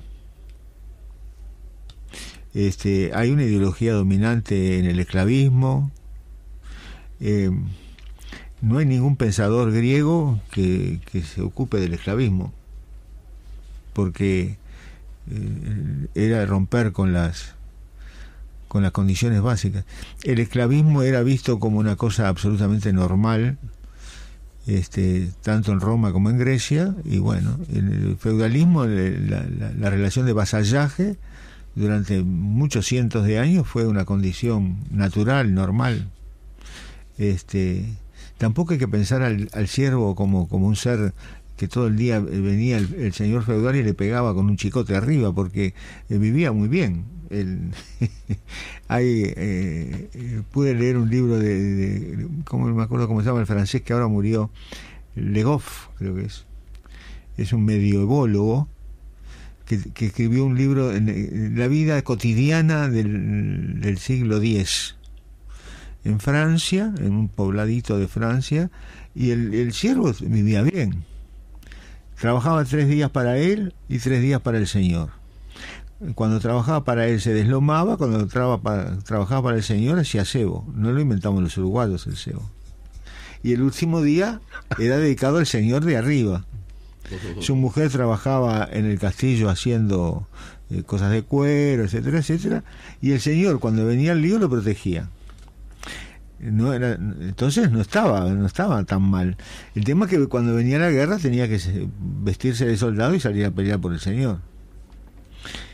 Hay una ideología dominante en el esclavismo. No hay ningún pensador griego que se ocupe del esclavismo, porque era romper con las condiciones básicas. El esclavismo era visto como una cosa absolutamente normal, tanto en Roma como en Grecia. Y bueno, el feudalismo, la relación de vasallaje durante muchos cientos de años fue una condición natural, normal. Tampoco hay que pensar al siervo como un ser que todo el día venía el señor feudal y le pegaba con un chicote arriba, porque vivía muy bien. Pude leer un libro de ¿cómo me acuerdo cómo se llama el francés que ahora murió? Le Goff, creo que es un medievólogo que escribió un libro en la vida cotidiana del siglo X en Francia, en un pobladito de Francia, y el siervo vivía bien. Trabajaba 3 días para él y 3 días para el señor. Cuando trabajaba para él se deslomaba, cuando trabajaba para el señor hacía cebo. No lo inventamos los uruguayos el cebo. Y el último día era dedicado al señor de arriba. Su mujer trabajaba en el castillo haciendo cosas de cuero, etcétera, etcétera. Y el señor, cuando venía el lío, lo protegía. No era, entonces no estaba tan mal. El tema es que cuando venía la guerra tenía que vestirse de soldado y salir a pelear por el señor.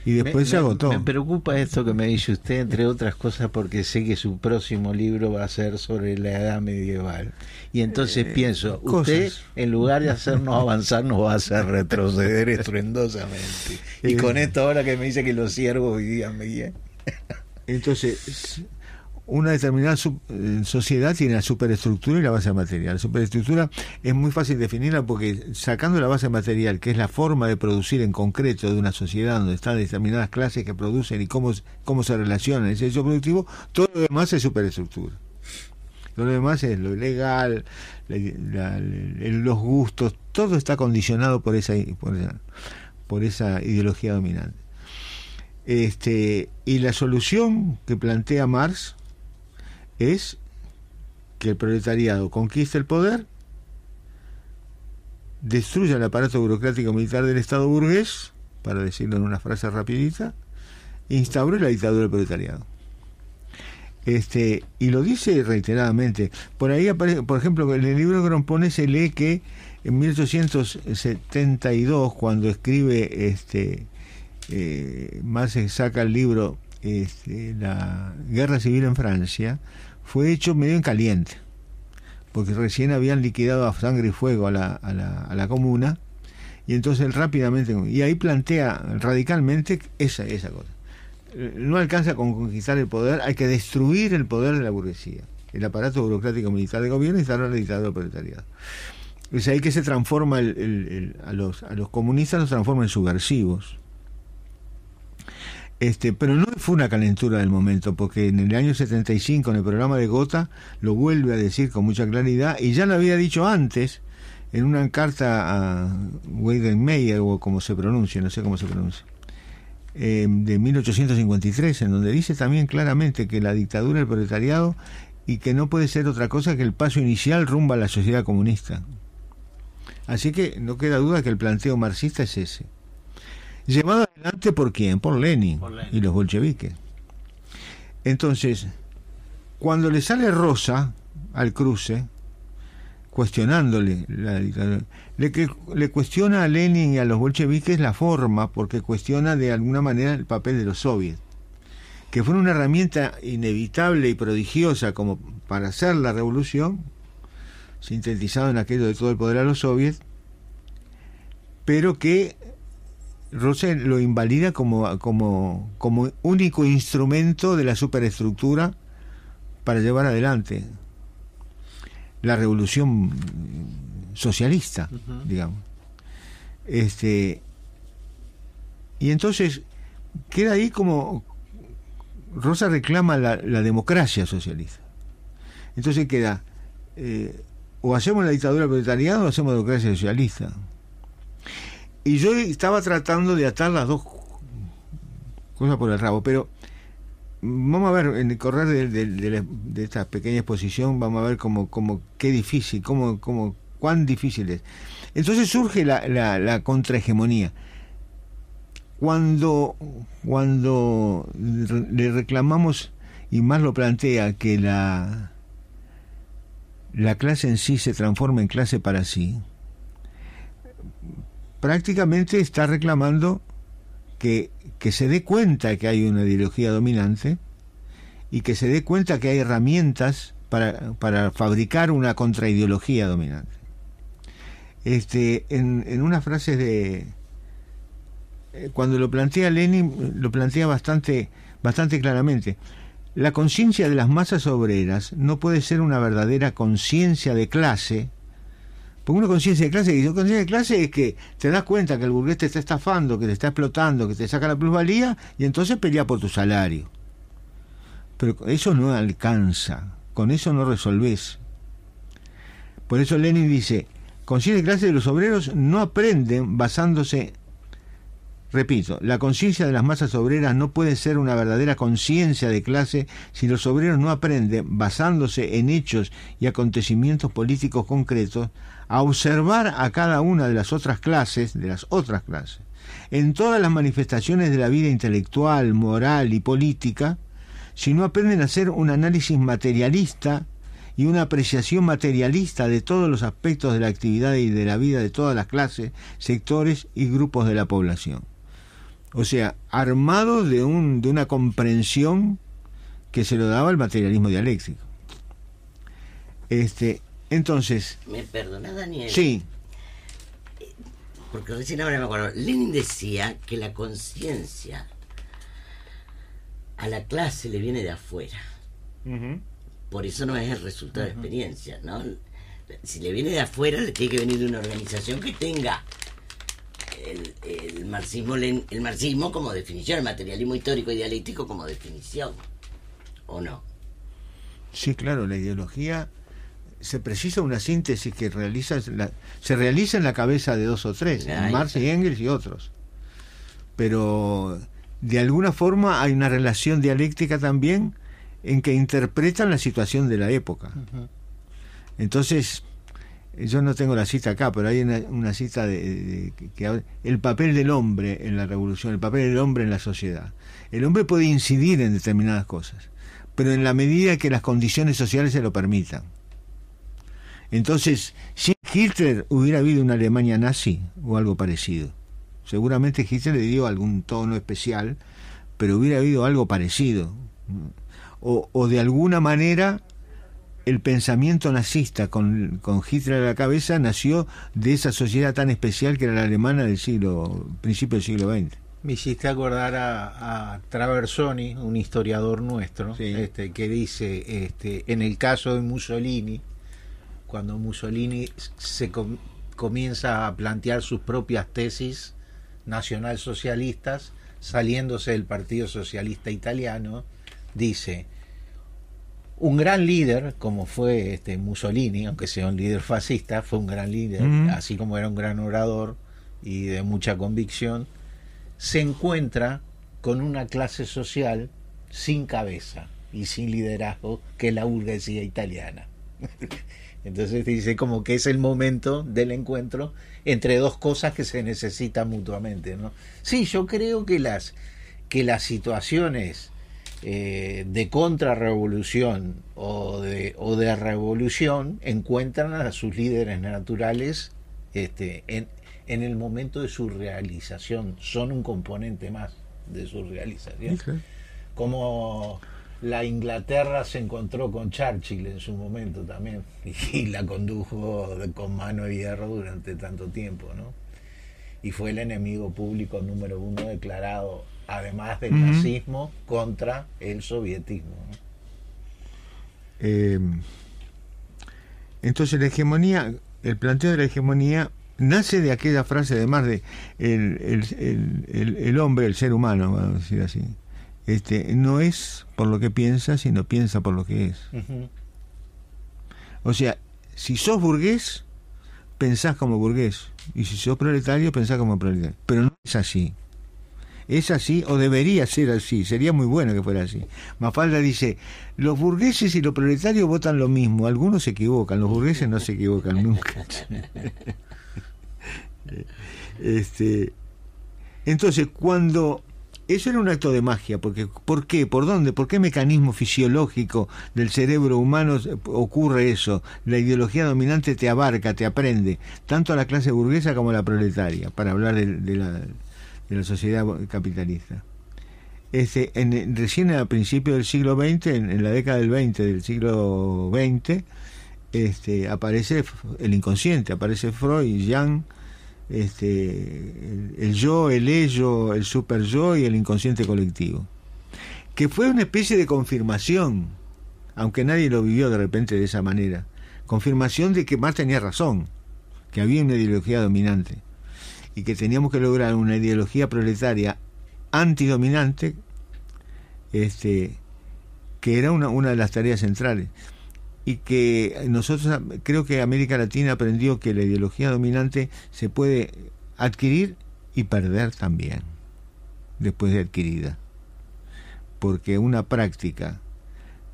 Y después se agotó. Me preocupa esto que me dice usted, entre otras cosas, porque sé que su próximo libro va a ser sobre la edad medieval. Y entonces pienso, usted en lugar de hacernos avanzar nos va a hacer retroceder estruendosamente. Y con esto ahora que me dice que los siervos vivían bien. Entonces, una determinada sociedad tiene la superestructura y la base material. La superestructura es muy fácil definirla porque sacando la base material, que es la forma de producir en concreto de una sociedad donde están determinadas clases que producen y cómo se relacionan ese hecho productivo, todo lo demás es superestructura. Todo lo demás es lo ilegal, los gustos, todo está condicionado por esa ideología dominante. Y la solución que plantea Marx es que el proletariado conquiste el poder, destruya el aparato burocrático militar del Estado burgués, para decirlo en una frase rapidita, e instaure la dictadura del proletariado. Y lo dice reiteradamente. Por ahí aparece, por ejemplo, en el libro que nos pone se lee que en 1872, cuando escribe Marx saca el libro La Guerra Civil en Francia, fue hecho medio en caliente porque recién habían liquidado a sangre y fuego a la comuna, y entonces rápidamente, y ahí plantea radicalmente esa cosa. No alcanza con conquistar el poder, hay que destruir el poder de la burguesía, el aparato burocrático militar de gobierno, y instalar la dictadura proletariada. Es ahí que se transforma a los comunistas los transforma en subversivos. Pero no fue una calentura del momento, porque en el año 75, en el programa de Gotha, lo vuelve a decir con mucha claridad, y ya lo había dicho antes, en una carta a Weidenmayer, o como se pronuncia, no sé cómo se pronuncia, de 1853, en donde dice también claramente que la dictadura del proletariado y que no puede ser otra cosa que el paso inicial rumbo a la sociedad comunista. Así que no queda duda que el planteo marxista es ese. Llevado adelante ¿por quién? Por Lenin y los bolcheviques. Entonces, cuando le sale Rosa al cruce, cuestionándole la dictadura, le cuestiona a Lenin y a los bolcheviques la forma, porque cuestiona de alguna manera el papel de los soviets, que fue una herramienta inevitable y prodigiosa como para hacer la revolución, sintetizado en aquello de todo el poder a los soviets, pero que Rosa lo invalida como único instrumento de la superestructura para llevar adelante la revolución socialista, digamos. Y entonces queda ahí como Rosa reclama la democracia socialista. Entonces queda o hacemos la dictadura proletariada o hacemos democracia socialista. Y yo estaba tratando de atar las dos cosas por el rabo, pero vamos a ver, en el correr de esta pequeña exposición, vamos a ver cuán difícil es. Entonces surge la contrahegemonía. Cuando le reclamamos, y Marx lo plantea, que la clase en sí se transforma en clase para sí, prácticamente está reclamando que se dé cuenta que hay una ideología dominante y que se dé cuenta que hay herramientas para fabricar una contraideología dominante. En unas frases cuando lo plantea Lenin, lo plantea bastante claramente. La conciencia de las masas obreras no puede ser una verdadera conciencia de clase Porque una conciencia de clase, y conciencia de clase es que te das cuenta que el burgués te está estafando, que te está explotando, que te saca la plusvalía, y entonces pelea por tu salario. Pero eso no alcanza, con eso no resolvés. Por eso Lenin dice, conciencia de clase de los obreros no aprenden basándose, repito, la conciencia de las masas obreras no puede ser una verdadera conciencia de clase si los obreros no aprenden, basándose en hechos y acontecimientos políticos concretos, a observar a cada una de las otras clases, en todas las manifestaciones de la vida intelectual, moral y política, si no aprenden a hacer un análisis materialista y una apreciación materialista de todos los aspectos de la actividad y de la vida de todas las clases, sectores y grupos de la población. O sea, armado de una comprensión que se lo daba el materialismo dialéctico. Entonces... ¿Me perdonás, Daniel? Sí. Porque recién ahora me acuerdo. Lenin decía que la conciencia a la clase le viene de afuera. Uh-huh. Por eso no es el resultado de experiencia, ¿no? Si le viene de afuera, le tiene que venir de una organización que tenga... El marxismo como definición, el materialismo histórico y dialéctico como definición, ¿o no? Sí, claro, la ideología se precisa una síntesis que se realiza en la cabeza de dos o tres, Marx y Engels y otros, pero de alguna forma hay una relación dialéctica también en que interpretan la situación de la época. Entonces, yo no tengo la cita acá, pero hay una cita que habla el papel del hombre en la revolución, el papel del hombre en la sociedad. El hombre puede incidir en determinadas cosas, pero en la medida que las condiciones sociales se lo permitan. Entonces, si Hitler hubiera habido una Alemania nazi o algo parecido, seguramente Hitler le dio algún tono especial, pero hubiera habido algo parecido. O de alguna manera... el pensamiento nazista con Hitler a la cabeza nació de esa sociedad tan especial que era la alemana del principio del siglo XX. Me hiciste acordar a Traversoni, un historiador nuestro, sí, que dice, en el caso de Mussolini, cuando Mussolini se comienza a plantear sus propias tesis nacionalsocialistas, saliéndose del Partido Socialista Italiano, dice... un gran líder, como fue Mussolini, aunque sea un líder fascista, fue un gran líder, así como era un gran orador y de mucha convicción, se encuentra con una clase social sin cabeza y sin liderazgo, que es la burguesía italiana. Entonces dice como que es el momento del encuentro entre dos cosas que se necesitan mutuamente, ¿no? Sí, yo creo que las situaciones... de contrarrevolución o de revolución encuentran a sus líderes naturales en el momento de su realización, son un componente más de su realización, como la Inglaterra se encontró con Churchill en su momento también y la condujo con mano de hierro durante tanto tiempo, ¿no? Y fue el enemigo público número uno declarado, además del nazismo, contra el sovietismo. Entonces la hegemonía, el planteo de la hegemonía nace de aquella frase de Marx de el hombre, el ser humano, vamos a decir así, no es por lo que piensa, sino piensa por lo que es. O sea, si sos burgués, pensás como burgués, y si sos proletario, pensás como proletario, pero no es así. Es así, o debería ser así, sería muy bueno que fuera así. Mafalda dice, los burgueses y los proletarios votan lo mismo, algunos se equivocan, los burgueses no se equivocan nunca. Entonces, cuando... eso era un acto de magia, porque ¿por qué? ¿Por dónde? ¿Por qué mecanismo fisiológico del cerebro humano ocurre eso? La ideología dominante te abarca, te aprende, tanto a la clase burguesa como a la proletaria, para hablar de la sociedad capitalista. Recién a principios del siglo XX, en la década del 20 del siglo XX, aparece el inconsciente, aparece Freud, Jung, el yo, el ello, el super yo y el inconsciente colectivo, que fue una especie de confirmación, aunque nadie lo vivió de repente de esa manera, confirmación de que Marx tenía razón. que había una ideología dominante y que teníamos que lograr una ideología proletaria antidominante, que era una de las tareas centrales, y que nosotros, creo que América Latina aprendió que la ideología dominante se puede adquirir y perder también después de adquirida, porque una práctica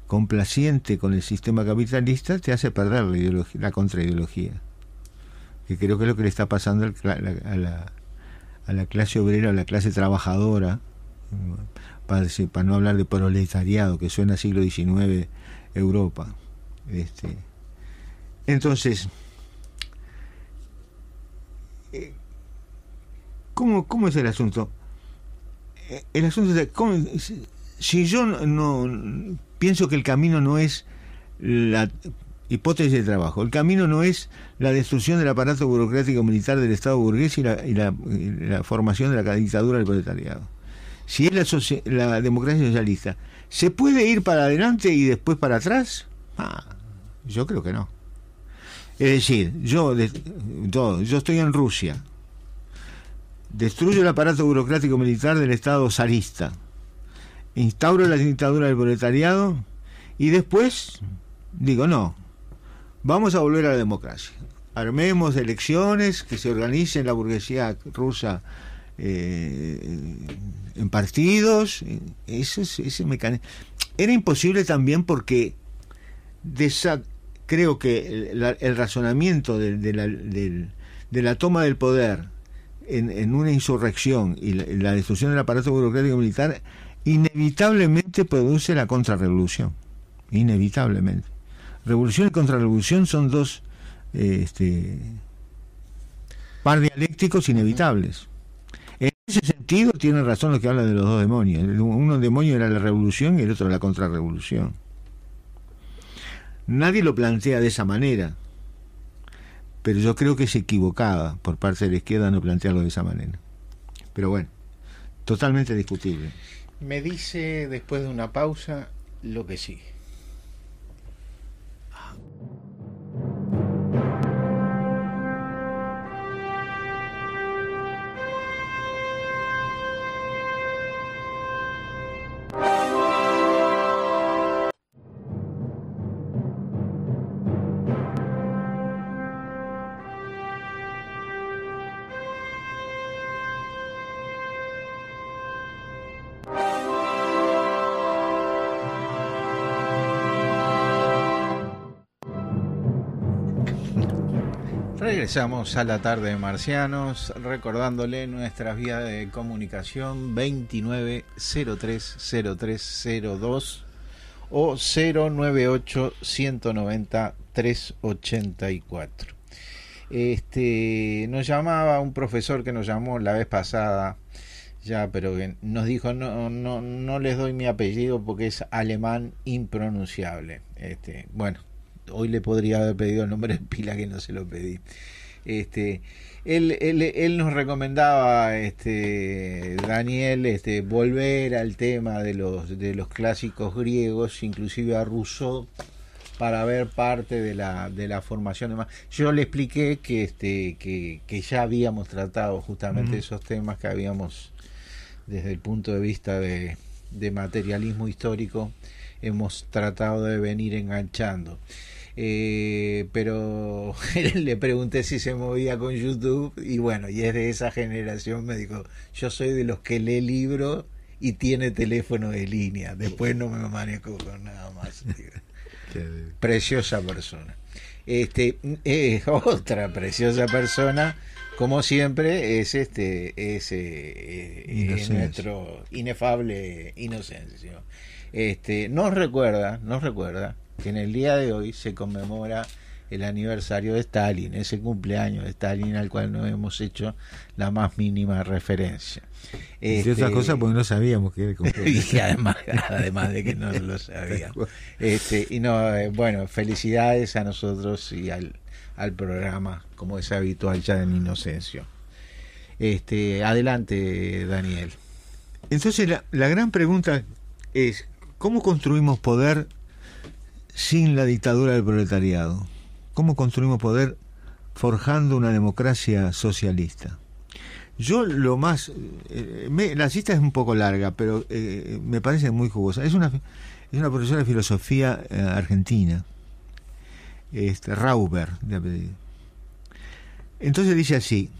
complaciente con el sistema capitalista te hace perder la contraideología, que creo que es lo que le está pasando a la clase obrera, a la clase trabajadora, para no hablar de proletariado, que suena siglo XIX Europa. Entonces, ¿cómo es el asunto? El asunto es si yo no pienso que el camino no es la hipótesis de trabajo, el camino no es la destrucción del aparato burocrático militar del Estado burgués y la formación de la dictadura del proletariado. Si es la democracia socialista, ¿se puede ir para adelante y después para atrás? Yo creo que no. Es decir, yo estoy en Rusia, destruyo el aparato burocrático militar del Estado zarista, instauro la dictadura del proletariado y después digo, no, vamos a volver a la democracia, armemos elecciones, que se organice la burguesía rusa en partidos. Ese mecanismo era imposible también, porque creo que el razonamiento de la toma del poder en una insurrección y la destrucción del aparato burocrático militar inevitablemente produce la contrarrevolución. Inevitablemente. Revolución y contrarrevolución son dos par dialécticos inevitables. En ese sentido tienen razón los que hablan de los dos demonios. Uno demonio era la revolución y el otro la contrarrevolución. Nadie lo plantea de esa manera, pero yo creo que es equivocada por parte de la izquierda no plantearlo de esa manera. Pero bueno, totalmente discutible. Me dice, después de una pausa, lo que sigue. Regresamos a la tarde de Marcianos, recordándole nuestras vías de comunicación: 29030302 o 098 190 384. Nos llamaba un profesor que nos llamó la vez pasada ya, pero que nos dijo no les doy mi apellido porque es alemán impronunciable. Bueno, hoy le podría haber pedido el nombre de pila, que no se lo pedí. Él nos recomendaba, Daniel, volver al tema de los clásicos griegos, inclusive a Rousseau, para ver parte de la formación. Yo le expliqué que ya habíamos tratado justamente esos temas, que habíamos, desde el punto de vista de materialismo histórico, hemos tratado de venir enganchando. Pero le pregunté si se movía con YouTube, y bueno, y es de esa generación, me dijo, yo soy de los que lee libro y tiene teléfono de línea, después no me manejo con nada más. Preciosa persona, otra preciosa persona, como siempre, es nuestro inefable Inocencio. Nos recuerda que en el día de hoy se conmemora el aniversario de Stalin, ese cumpleaños de Stalin al cual no hemos hecho la más mínima referencia. Y otra cosa, porque no sabíamos que era el cumpleaños. Y además de que no lo sabíamos. Bueno, felicidades a nosotros y al programa, como es habitual ya en Inocencio. Adelante, Daniel. Entonces, la gran pregunta es: ¿cómo construimos poder sin la dictadura del proletariado? ¿Cómo construimos poder forjando una democracia socialista. Yo lo más... la cita es un poco larga, pero me parece muy jugosa. Es una profesora de filosofía argentina, Rauber, de apellido. Entonces dice así: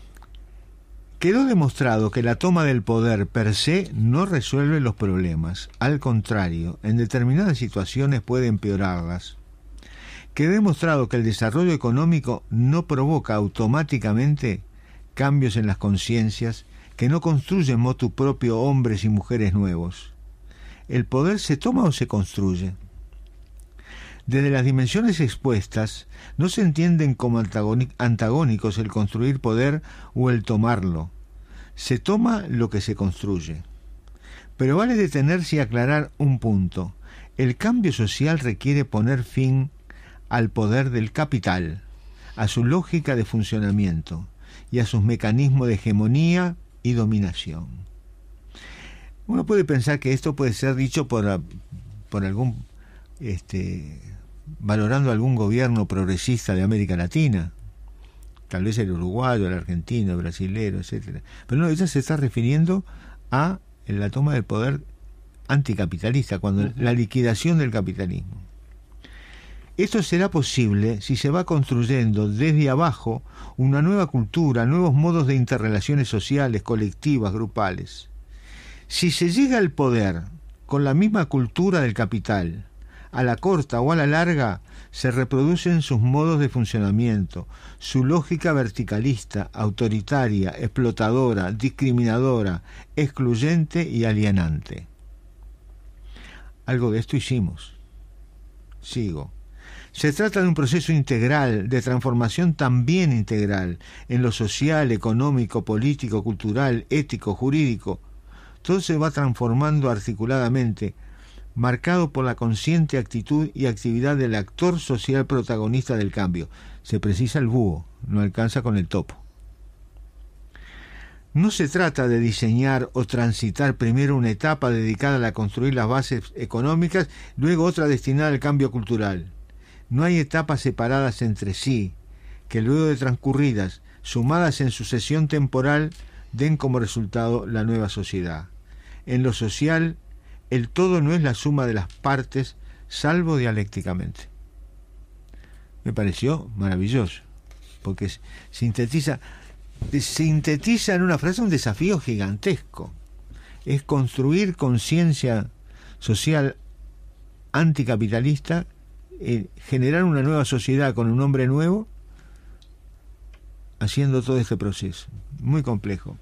quedó demostrado que la toma del poder per se no resuelve los problemas, al contrario, en determinadas situaciones puede empeorarlas. Quedó demostrado que el desarrollo económico no provoca automáticamente cambios en las conciencias, que no construyen motu propio hombres y mujeres nuevos. El poder se toma o se construye. Desde las dimensiones expuestas, no se entienden como antagónicos el construir poder o el tomarlo. Se toma lo que se construye. Pero vale detenerse y aclarar un punto. El cambio social requiere poner fin al poder del capital, a su lógica de funcionamiento y a sus mecanismos de hegemonía y dominación. Uno puede pensar que esto puede ser dicho por algún... valorando algún gobierno progresista de América Latina, tal vez el uruguayo, el argentino, el brasilero, etcétera. Pero no, ella se está refiriendo a la toma del poder anticapitalista, cuando la liquidación del capitalismo. Esto será posible si se va construyendo desde abajo una nueva cultura, nuevos modos de interrelaciones sociales, colectivas, grupales. Si se llega al poder con la misma cultura del capital, a la corta o a la larga se reproducen sus modos de funcionamiento, su lógica verticalista, autoritaria, explotadora, discriminadora, excluyente y alienante. Algo de esto hicimos. Sigo. Se trata de un proceso integral, de transformación también integral, en lo social, económico, político, cultural, ético, jurídico. Todo se va transformando articuladamente, marcado por la consciente actitud y actividad del actor social protagonista del cambio. Se precisa el búho, no alcanza con el topo. No se trata de diseñar o transitar primero una etapa dedicada a construir las bases económicas, luego otra destinada al cambio cultural. No hay etapas separadas entre sí, que luego de transcurridas, sumadas en sucesión temporal, den como resultado la nueva sociedad. En lo social, el todo no es la suma de las partes, salvo dialécticamente. Me pareció maravilloso, porque sintetiza en una frase un desafío gigantesco. Es construir conciencia social anticapitalista, generar una nueva sociedad con un hombre nuevo, haciendo todo este proceso. Muy complejo.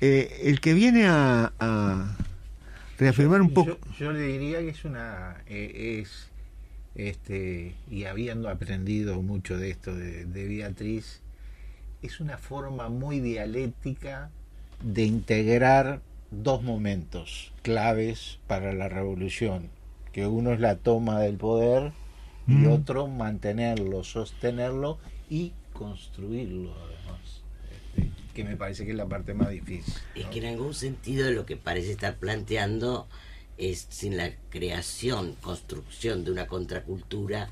El que viene a reafirmar un poco. Yo le diría que es una... y habiendo aprendido mucho de esto de Beatriz, es una forma muy dialéctica de integrar dos momentos claves para la revolución, que uno es la toma del poder y otro mantenerlo, sostenerlo y construirlo, además, que me parece que es la parte más difícil, ¿no? Es que en algún sentido lo que parece estar planteando es sin la creación, construcción de una contracultura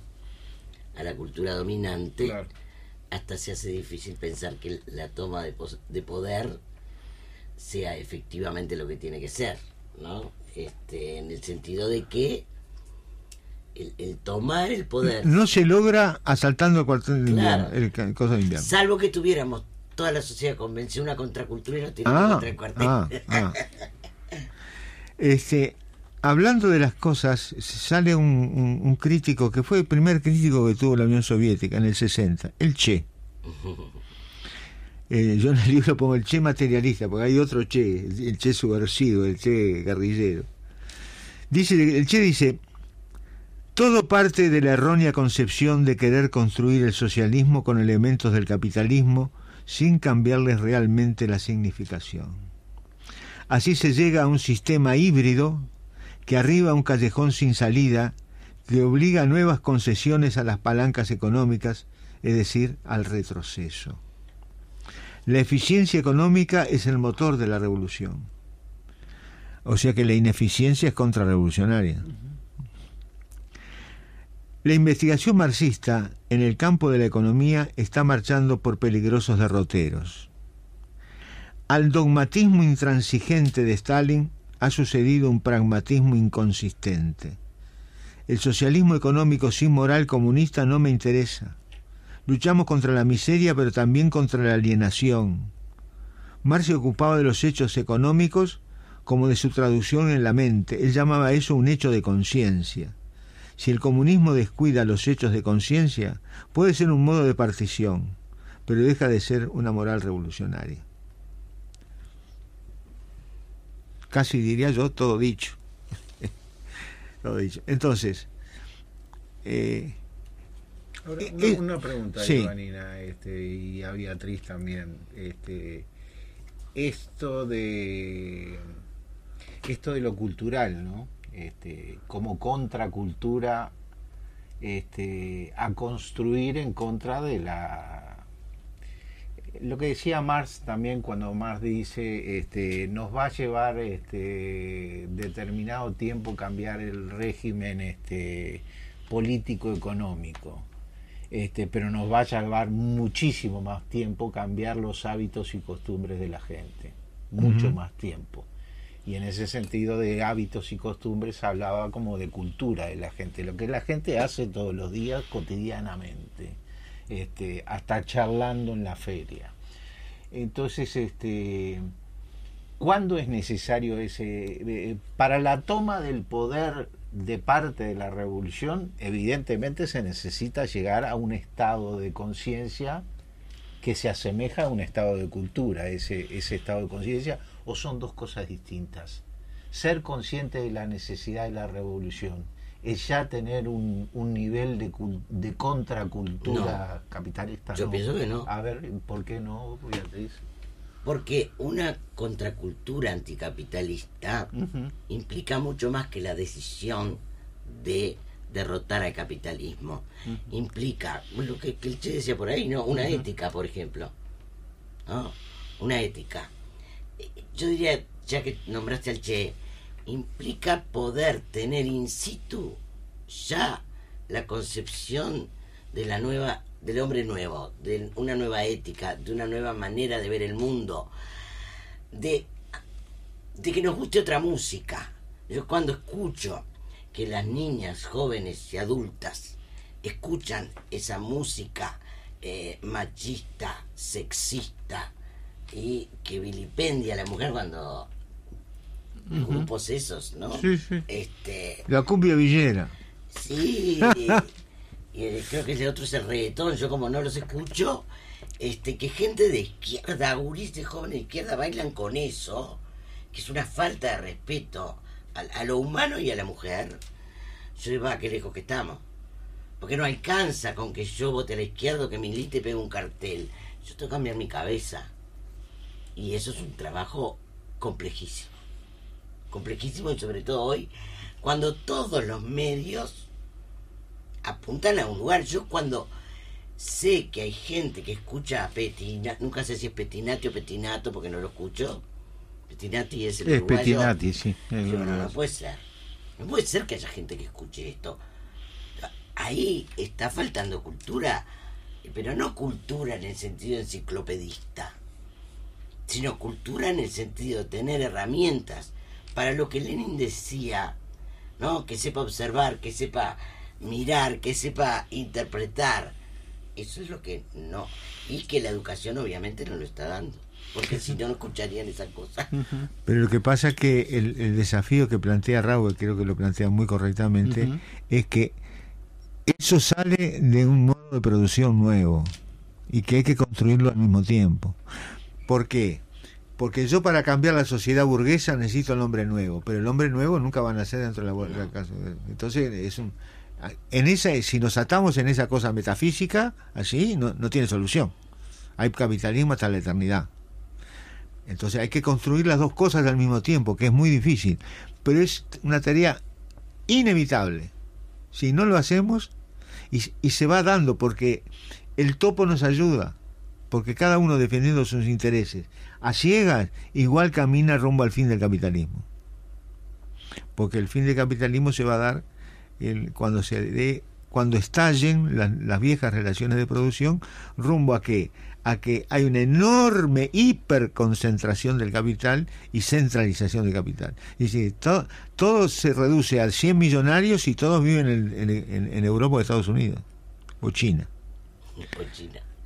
a la cultura dominante, claro, hasta se hace difícil pensar que la toma de poder sea efectivamente lo que tiene que ser, ¿no? En el sentido de que el tomar el poder no se logra asaltando el cuartel de invierno, el cosa de invierno, salvo que tuviéramos toda la sociedad convenció una contracultura y no tiene contra el cuartel. Hablando de las cosas, sale un crítico que fue el primer crítico que tuvo la Unión Soviética en el 60, el Che. Yo en el libro pongo el Che materialista, porque hay otro Che, el Che subversivo, el Che guerrillero. El Che dice: todo parte de la errónea concepción de querer construir el socialismo con elementos del capitalismo sin cambiarles realmente la significación. Así se llega a un sistema híbrido que arriba a un callejón sin salida, que obliga a nuevas concesiones a las palancas económicas, es decir, al retroceso. La eficiencia económica es el motor de la revolución. O sea que la ineficiencia es contrarrevolucionaria. La investigación marxista en el campo de la economía está marchando por peligrosos derroteros. Al dogmatismo intransigente de Stalin ha sucedido un pragmatismo inconsistente. El socialismo económico sin moral comunista no me interesa. Luchamos contra la miseria, pero también contra la alienación. Marx se ocupaba de los hechos económicos como de su traducción en la mente. Él llamaba eso un hecho de conciencia. Si el comunismo descuida los hechos de conciencia, puede ser un modo de partición, pero deja de ser una moral revolucionaria. Casi diría yo todo dicho. Todo dicho. Entonces... Ahora, una pregunta, sí. Vanina, y a Beatriz también. Esto de lo cultural, ¿no? Como contracultura a construir en contra de la... Lo que decía Marx también, cuando Marx dice nos va a llevar determinado tiempo cambiar el régimen político-económico. Pero nos va a llevar muchísimo más tiempo cambiar los hábitos y costumbres de la gente, mucho más tiempo. Y en ese sentido de hábitos y costumbres hablaba como de cultura de la gente, lo que la gente hace todos los días cotidianamente, hasta charlando en la feria. Entonces, ¿cuándo es necesario para la toma del poder de parte de la revolución? Evidentemente se necesita llegar a un estado de conciencia que se asemeja a un estado de cultura. Ese estado de conciencia, o son dos cosas distintas. Ser consciente de la necesidad de la revolución es ya tener un nivel de contracultura capitalista. Yo pienso que no. A ver, ¿por qué no, Beatriz? Porque una contracultura anticapitalista implica mucho más que la decisión de derrotar al capitalismo. Implica lo que el Che decía por ahí, ¿no? Una ética, por ejemplo. ¿No? Una ética. Yo diría, ya que nombraste al Che, implica poder tener in situ ya la concepción de la nueva... del hombre nuevo, de una nueva ética, de una nueva manera de ver el mundo, de que nos guste otra música. Yo, cuando escucho que las niñas, jóvenes y adultas escuchan esa música machista, sexista y que vilipendia a la mujer cuando grupos esos, ¿no? Sí, sí. La cumbia villera. Sí. Y creo que el otro es el reggaetón, yo como no los escucho, que gente de izquierda, gurises jóvenes de izquierda bailan con eso, que es una falta de respeto a lo humano y a la mujer. Yo digo, va, qué lejos que estamos. Porque no alcanza con que yo vote a la izquierda o que milite y pegue un cartel. Yo tengo que cambiar mi cabeza. Y eso es un trabajo complejísimo. Complejísimo, y sobre todo hoy, cuando todos los medios apuntan a un lugar. Yo, cuando sé que hay gente que escucha a Petinati, nunca sé si es Petinati o Petinato porque no lo escucho. Petinati es el uruguayo. Petinati, sí. No puede ser. No puede ser que haya gente que escuche esto. Ahí está faltando cultura, pero no cultura en el sentido enciclopedista, sino cultura en el sentido de tener herramientas para lo que Lenin decía, ¿no? Que sepa observar, que sepa mirar, que sepa interpretar. Eso es lo que no, y que la educación obviamente no lo está dando, porque si no, no escucharían esas cosas. Pero lo que pasa es que el desafío que plantea Raúl, creo que lo plantea muy correctamente, es que eso sale de un modo de producción nuevo y que hay que construirlo al mismo tiempo. ¿Por qué? Porque yo, para cambiar la sociedad burguesa, necesito el hombre nuevo, pero el hombre nuevo nunca van a ser dentro de la casa. Entonces es un... si nos atamos en esa cosa metafísica, así no tiene solución. Hay capitalismo hasta la eternidad. Entonces hay que construir las dos cosas al mismo tiempo, que es muy difícil, pero es una tarea inevitable. Si no lo hacemos, y se va dando, porque el topo nos ayuda, porque cada uno defendiendo sus intereses, a ciegas, igual camina rumbo al fin del capitalismo. Porque el fin del capitalismo se va a dar cuando se dé cuando estallen las viejas relaciones de producción, rumbo a que hay una enorme hiperconcentración del capital y centralización del capital. Es decir, todo se reduce a 100 millonarios y todos viven en Europa o Estados Unidos, o China.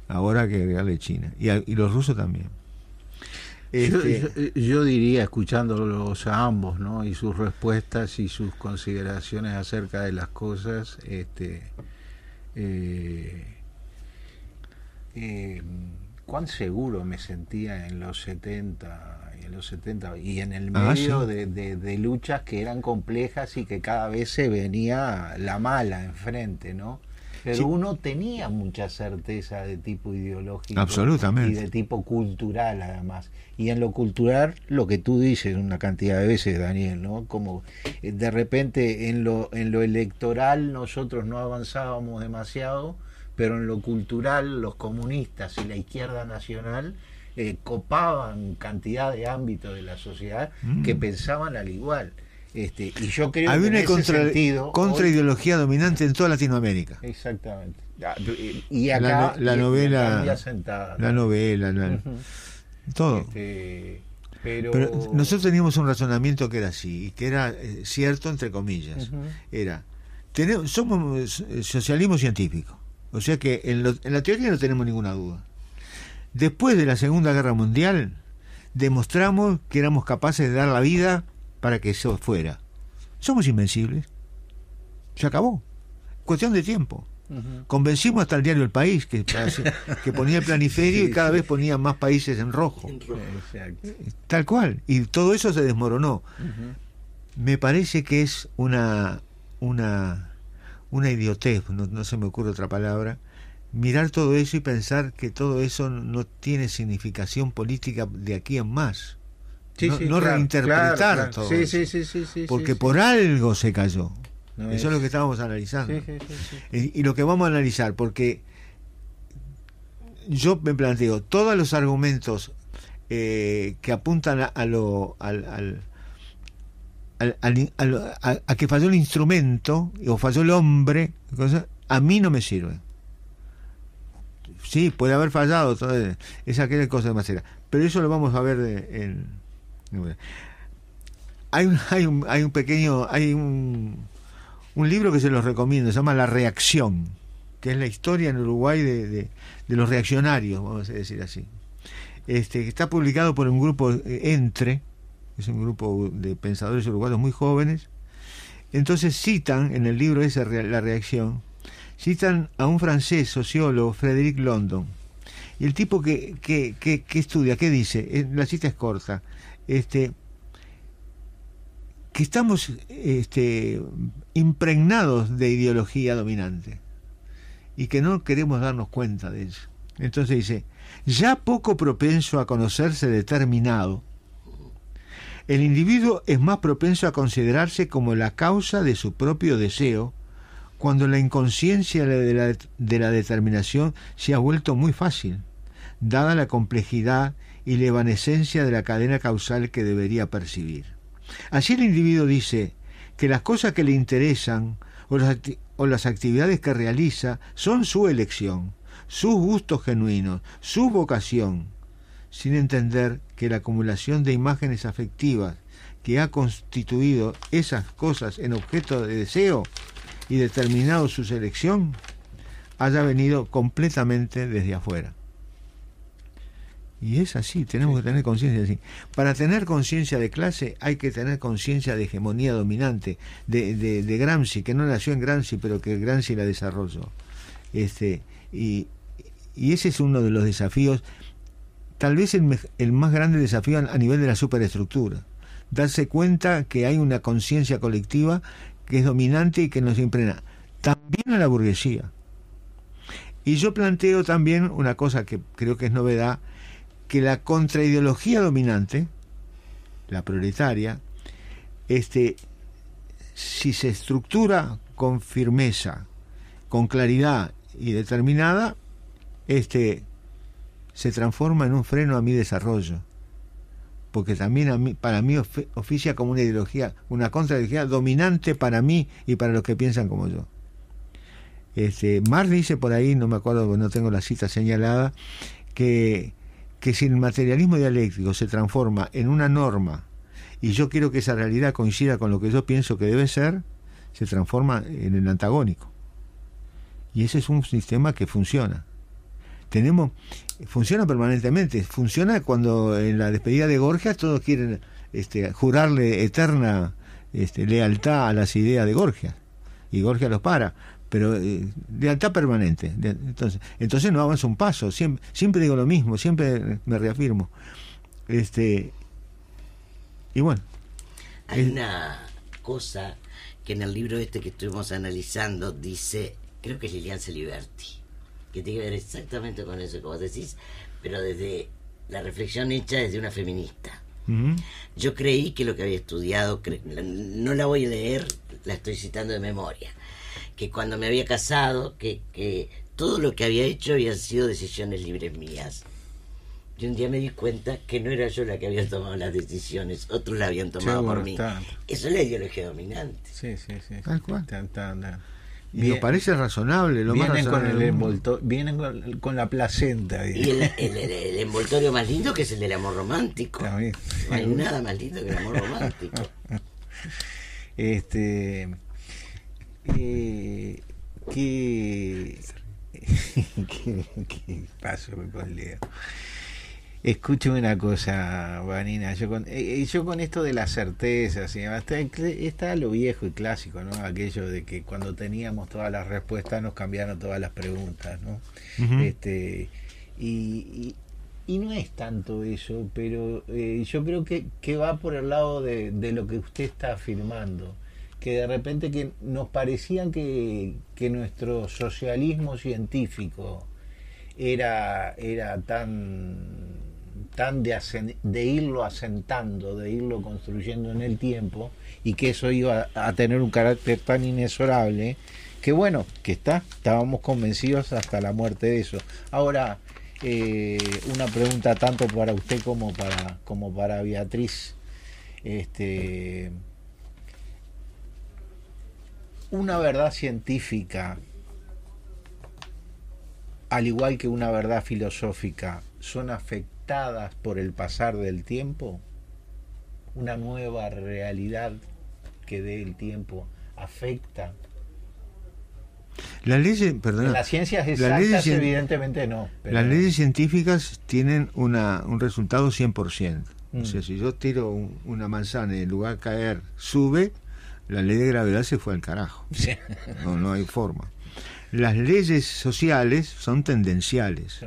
Ahora hay que agregarle China. Y los rusos también. Yo diría, escuchándolos a ambos, ¿no?, y sus respuestas y sus consideraciones acerca de las cosas, cuán seguro me sentía en los 70 y en los 70 y en el medio de luchas que eran complejas y que cada vez se venía la mala enfrente, ¿no? Pero sí, uno tenía mucha certeza de tipo ideológico y de tipo cultural, además. Y en lo cultural, lo que tú dices una cantidad de veces, Daniel, ¿no? Como de repente en lo electoral nosotros no avanzábamos demasiado, pero en lo cultural los comunistas y la izquierda nacional copaban cantidad de ámbitos de la sociedad que pensaban al igual. Y yo creo había que una contraideología dominante en toda Latinoamérica. Exactamente. Y acá la novela, todo. Pero nosotros teníamos un razonamiento que era así, que era cierto entre comillas. Era somos socialismo científico, o sea que en la teoría no tenemos ninguna duda. Después de la Segunda Guerra Mundial demostramos que éramos capaces de dar la vida para que eso fuera. Somos invencibles. Se acabó. Cuestión de tiempo. Convencimos hasta el diario El País, que ponía el planiferio y cada vez ponía más países en rojo. Exacto. Tal cual. Y todo eso se desmoronó. Me parece que es una idiotez, no se me ocurre otra palabra, mirar todo eso y pensar que todo eso no tiene significación política de aquí en más. Reinterpretar todo. Porque por algo se cayó. No, eso es lo que estábamos analizando. Y lo que vamos a analizar, porque yo me planteo, todos los argumentos que apuntan a que falló el instrumento o falló el hombre, a mí no me sirven. Sí, puede haber fallado, es aquella cosa demasiada. Pero eso lo vamos a ver Hay un libro que se los recomiendo, se llama La Reacción, que es la historia en Uruguay de los reaccionarios, vamos a decir así. Está publicado por un grupo ENTRE, es un grupo de pensadores uruguayos muy jóvenes. Entonces citan en el libro ese, La Reacción, citan a un francés sociólogo, Frédéric London. Y el tipo que estudia, ¿qué dice? La cita es corta. Que estamos impregnados de ideología dominante y que no queremos darnos cuenta de eso. Entonces dice, ya poco propenso a conocerse determinado, el individuo es más propenso a considerarse como la causa de su propio deseo, cuando la inconsciencia de la determinación se ha vuelto muy fácil, dada la complejidad y la evanescencia de la cadena causal que debería percibir. Así el individuo dice que las cosas que le interesan o las actividades que realiza son su elección, sus gustos genuinos, su vocación, sin entender que la acumulación de imágenes afectivas que ha constituido esas cosas en objeto de deseo y determinado su selección haya venido completamente desde afuera. Y es así, tenemos que tener conciencia así. Para tener conciencia de clase hay que tener conciencia de hegemonía dominante, de Gramsci, que no nació en Gramsci, pero que Gramsci la desarrolló. Y ese es uno de los desafíos, tal vez el más grande desafío a nivel de la superestructura, darse cuenta que hay una conciencia colectiva que es dominante y que nos impregna también a la burguesía. Y yo planteo también una cosa que creo que es novedad, que la contraideología dominante, la proletaria, si se estructura con firmeza, con claridad y determinada, se transforma en un freno a mi desarrollo, porque también para mí oficia como una ideología, una contraideología dominante para mí y para los que piensan como yo. Marx dice por ahí, no me acuerdo, no tengo la cita señalada, que si el materialismo dialéctico se transforma en una norma y yo quiero que esa realidad coincida con lo que yo pienso que debe ser, se transforma en el antagónico. Y ese es un sistema que funciona. Funciona permanentemente, funciona cuando en la despedida de Gorgias todos quieren jurarle eterna lealtad a las ideas de Gorgias, y Gorgias los para, pero lealtad permanente. Entonces no avanza un paso, siempre digo lo mismo, siempre me reafirmo. Y bueno. Hay una cosa que en el libro que estuvimos analizando dice, creo que es Lilian Celiberti, que tiene que ver exactamente con eso que vos decís, pero desde la reflexión hecha desde una feminista. Uh-huh. Yo creí que lo que había estudiado, no la voy a leer, la estoy citando de memoria, que cuando me había casado, que todo lo que había hecho habían sido decisiones libres mías. Y un día me di cuenta que no era yo la que había tomado las decisiones, otros la habían tomado por mí. Eso es la ideología dominante. Sí. Tal cual. Me parece razonable, lo vienen más razonable con el envoltorio, vienen con la placenta, digamos. Y el envoltorio más lindo, que es el del amor romántico. También. No hay nada más lindo que el amor romántico. ¿Qué paso con Leo? Escúchame una cosa, Vanina, yo con esto de las certezas y demás, está lo viejo y clásico, ¿no? Aquello de que cuando teníamos todas las respuestas nos cambiaron todas las preguntas, ¿no? Uh-huh. Y no es tanto eso, pero yo creo que va por el lado de lo que usted está afirmando, que de repente que nos parecían que nuestro socialismo científico era tan de irlo asentando, de irlo construyendo en el tiempo, y que eso iba a tener un carácter tan inexorable, que bueno, que estábamos convencidos hasta la muerte de eso. Ahora, una pregunta tanto para usted como para Beatriz. Una verdad científica, al igual que una verdad filosófica, son afectadas por el pasar del tiempo. Una nueva realidad que dé el tiempo afecta. Las leyes, perdón, las ciencias exactas, evidentemente no. Pero las leyes científicas tienen un resultado 100%. O sea, si yo tiro una manzana y en lugar de caer sube, la ley de gravedad se fue al carajo. Sí. No hay forma. Las leyes sociales son tendenciales.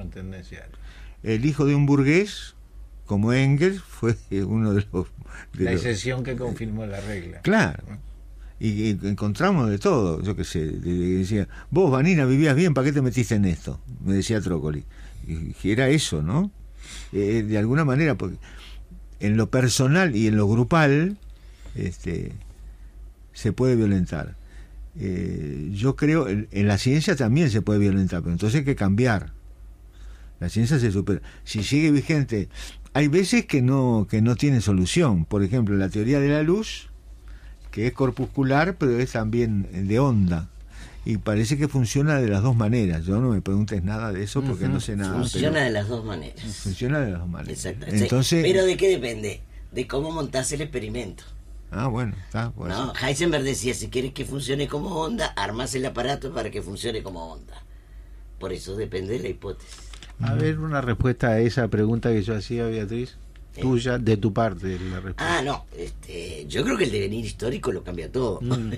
El hijo de un burgués, como Engels, fue uno de los... la excepción que confirmó la regla. Claro. Y encontramos de todo. Yo qué sé. Decía, vos, Vanina, vivías bien, ¿para qué te metiste en esto? Me decía Trócoli. Y era eso, ¿no? De alguna manera, porque en lo personal y en lo grupal se puede violentar. Yo creo en la ciencia también se puede violentar, pero entonces hay que cambiar. La ciencia se supera. Si sigue vigente, hay veces que no tiene solución. Por ejemplo, la teoría de la luz, que es corpuscular, pero es también de onda. Y parece que funciona de las dos maneras. Yo no me preguntes nada de eso porque no sé nada. Funciona de las dos maneras. Exacto. Entonces, pero ¿de qué depende? De cómo montás el experimento. Ah, bueno, está. No, Heisenberg decía, si quieres que funcione como onda, armás el aparato para que funcione como onda. Por eso depende de la hipótesis. A ver, una respuesta a esa pregunta que yo hacía, Beatriz, tuya, de tu parte. La respuesta. Ah, no, yo creo que el devenir histórico lo cambia todo. No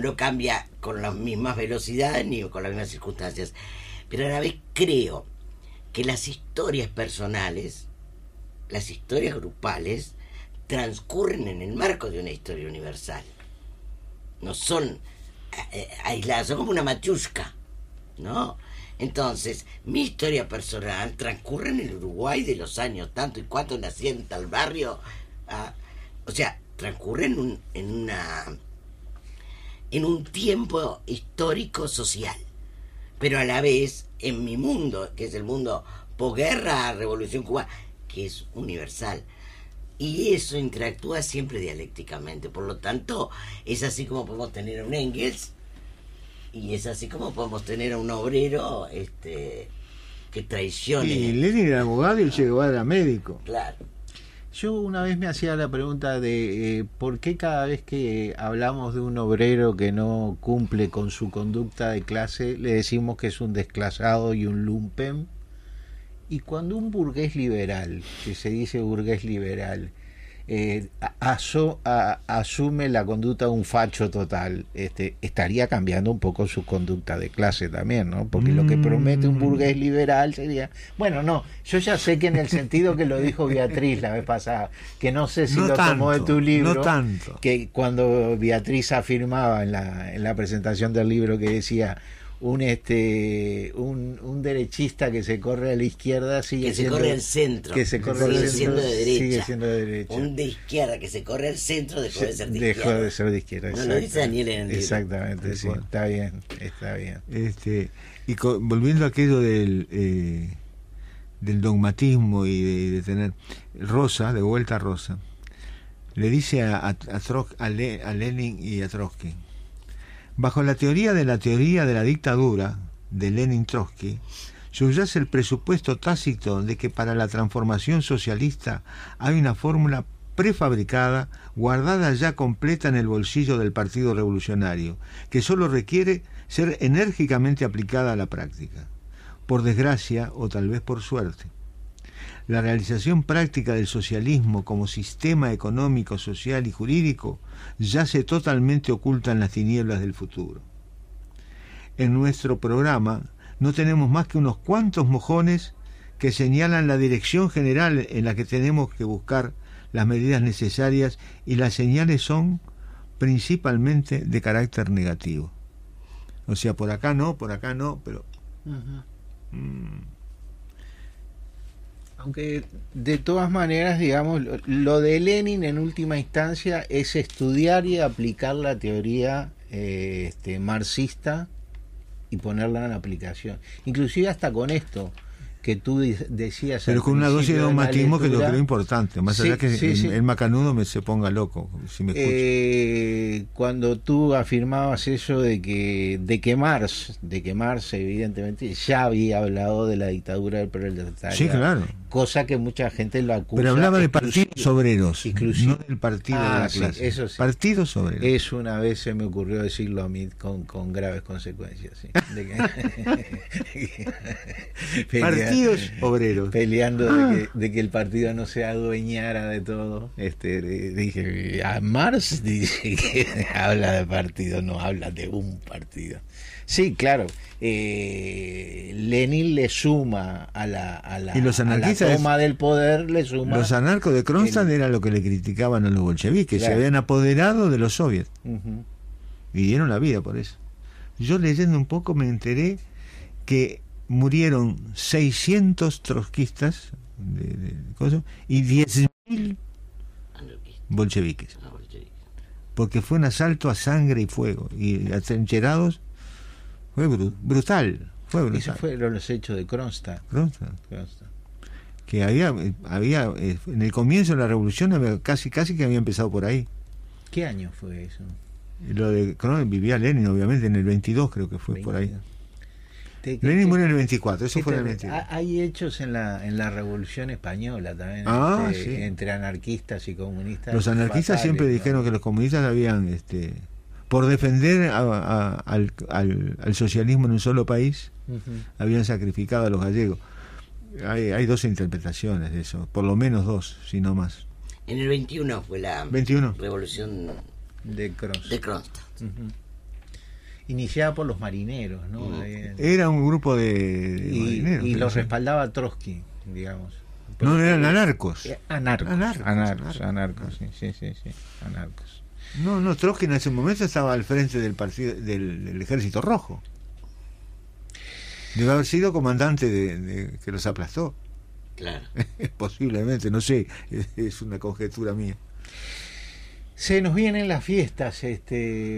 lo cambia con las mismas velocidades ni con las mismas circunstancias. Pero a la vez creo que las historias personales, las historias grupales, transcurren en el marco de una historia universal. No son aisladas, son como una machushka, ¿no? Entonces, mi historia personal transcurre en el Uruguay de los años tanto y cuánto nací en tal barrio. O sea, transcurre en un tiempo histórico social. Pero a la vez, en mi mundo, que es el mundo posguerra, revolución cubana, que es universal. Y eso interactúa siempre dialécticamente. Por lo tanto, es así como podemos tener un Engels Y es así como podemos tener a un obrero que traicione. Y Lenin era abogado y el Che Guevara era médico. Claro. Yo una vez me hacía la pregunta de por qué cada vez que hablamos de un obrero que no cumple con su conducta de clase le decimos que es un desclasado y un lumpen, y cuando un burgués liberal, que se dice burgués liberal, asume la conducta de un facho total, estaría cambiando un poco su conducta de clase también, ¿no? Porque lo que promete un burgués liberal sería, bueno, no, yo ya sé que en el sentido que lo dijo Beatriz la vez pasada, que no sé si no lo tanto, tomó de tu libro, no tanto. Que cuando Beatriz afirmaba en la presentación del libro que decía un derechista que se corre a la izquierda sigue siendo al centro, que se corre al centro sigue siendo de derecha, un de izquierda que se corre al centro dejó de ser de izquierda, no lo dice Daniel en el libro. Exactamente, sí, está bien. Volviendo a aquello del dogmatismo y de tener Rosa, de vuelta a Rosa, le dice a Lenin y a Trotsky: bajo la teoría de la dictadura de Lenin-Trotsky, subyace el presupuesto tácito de que para la transformación socialista hay una fórmula prefabricada, guardada ya completa en el bolsillo del Partido Revolucionario, que solo requiere ser enérgicamente aplicada a la práctica. Por desgracia, o tal vez por suerte, la realización práctica del socialismo como sistema económico, social y jurídico yace totalmente oculta en las tinieblas del futuro. En nuestro programa no tenemos más que unos cuantos mojones que señalan la dirección general en la que tenemos que buscar las medidas necesarias, y las señales son principalmente de carácter negativo. O sea, por acá no, pero... Aunque de todas maneras, digamos, lo de Lenin en última instancia es estudiar y aplicar la teoría marxista y ponerla en aplicación. Inclusive hasta con esto que tú decías... Pero con una dosis de dogmatismo que lo creo importante, más allá que el macanudo se ponga loco, si me escucha. Cuando tú afirmabas eso de que Marx evidentemente ya había hablado de la dictadura del proletariado. Sí, claro. Cosa que mucha gente lo acusa. Pero hablaba de partidos obreros, no del partido de la clase. Eso sí. Partidos obreros. Eso una vez se me ocurrió decirlo a mí con graves consecuencias. ¿Sí? Partidos obreros. Peleando de que el partido no se adueñara de todo. Dije, a Marx dice que habla de partido, no habla de un partido. Sí, claro. Lenin le suma a la toma del poder, le suma... Los anarcos de Kronstadt era lo que le criticaban a los bolcheviques, claro. Se habían apoderado de los soviets. Y dieron la vida por eso. Yo leyendo un poco me enteré que murieron 600 trotskistas y 10.000 bolcheviques. Porque fue un asalto a sangre y fuego, y atrincherados. Fue brutal. Esos fueron los hechos de Kronstadt. Que había en el comienzo de la revolución, casi que había empezado por ahí. ¿Qué año fue eso? Lo de Kronstadt, vivía Lenin, obviamente, en el 22 creo que fue 22. Por ahí. Lenin murió en el 24, eso fue en el 22. Hay hechos en la Revolución Española también, entre anarquistas y comunistas. Los anarquistas fatales, siempre dijeron que los comunistas habían... por defender al socialismo en un solo país, habían sacrificado a los gallegos. Hay dos interpretaciones de eso, por lo menos dos, si no más. En el 21 fue la revolución de Kronstadt. Iniciada por los marineros, ¿no? Era un grupo de marineros. Y los respaldaba Trotsky, digamos. No, eran anarcos. Anarcos, anarcos. No, Trotsky en ese momento estaba al frente del partido del Ejército Rojo. Debe haber sido comandante que los aplastó. Claro. Posiblemente, no sé, es una conjetura mía. Se nos vienen las fiestas,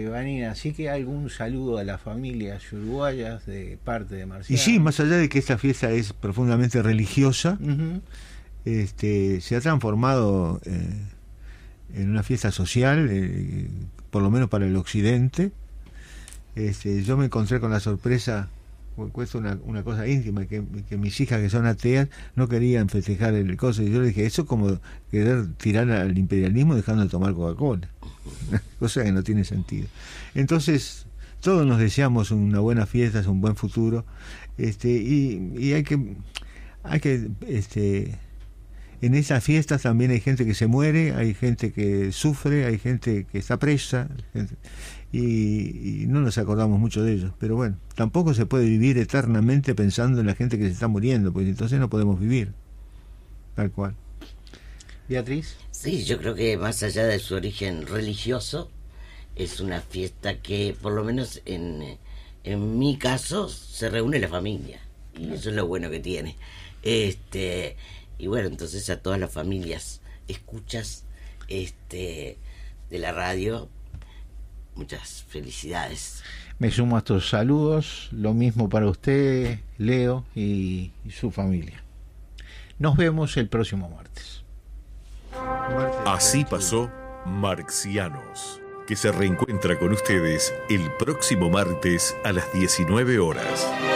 Vanina, así que algún saludo a las familias uruguayas de parte de Marciano. Y sí, más allá de que esta fiesta es profundamente religiosa, se ha transformado... en una fiesta social, por lo menos para el occidente, yo me encontré con la sorpresa, cuesta una cosa íntima, que mis hijas que son ateas no querían festejar el coso, y yo le dije, eso es como querer tirar al imperialismo dejando de tomar Coca-Cola, cosa que no tiene sentido. Entonces todos nos deseamos una buena fiesta, un buen futuro, y hay que en esas fiestas también hay gente que se muere, hay gente que sufre, hay gente que está presa, y no nos acordamos mucho de ellos. Pero bueno, tampoco se puede vivir eternamente pensando en la gente que se está muriendo, pues entonces no podemos vivir, tal cual. ¿Beatriz? Sí, yo creo que más allá de su origen religioso, es una fiesta que, por lo menos en mi caso, se reúne la familia, y eso es lo bueno que tiene. Y bueno, entonces a todas las familias escuchas de la radio, muchas felicidades. Me sumo a estos saludos, lo mismo para usted, Leo, y su familia. Nos vemos el próximo martes. Así pasó Marxianos, que se reencuentra con ustedes el próximo martes a las 19 horas.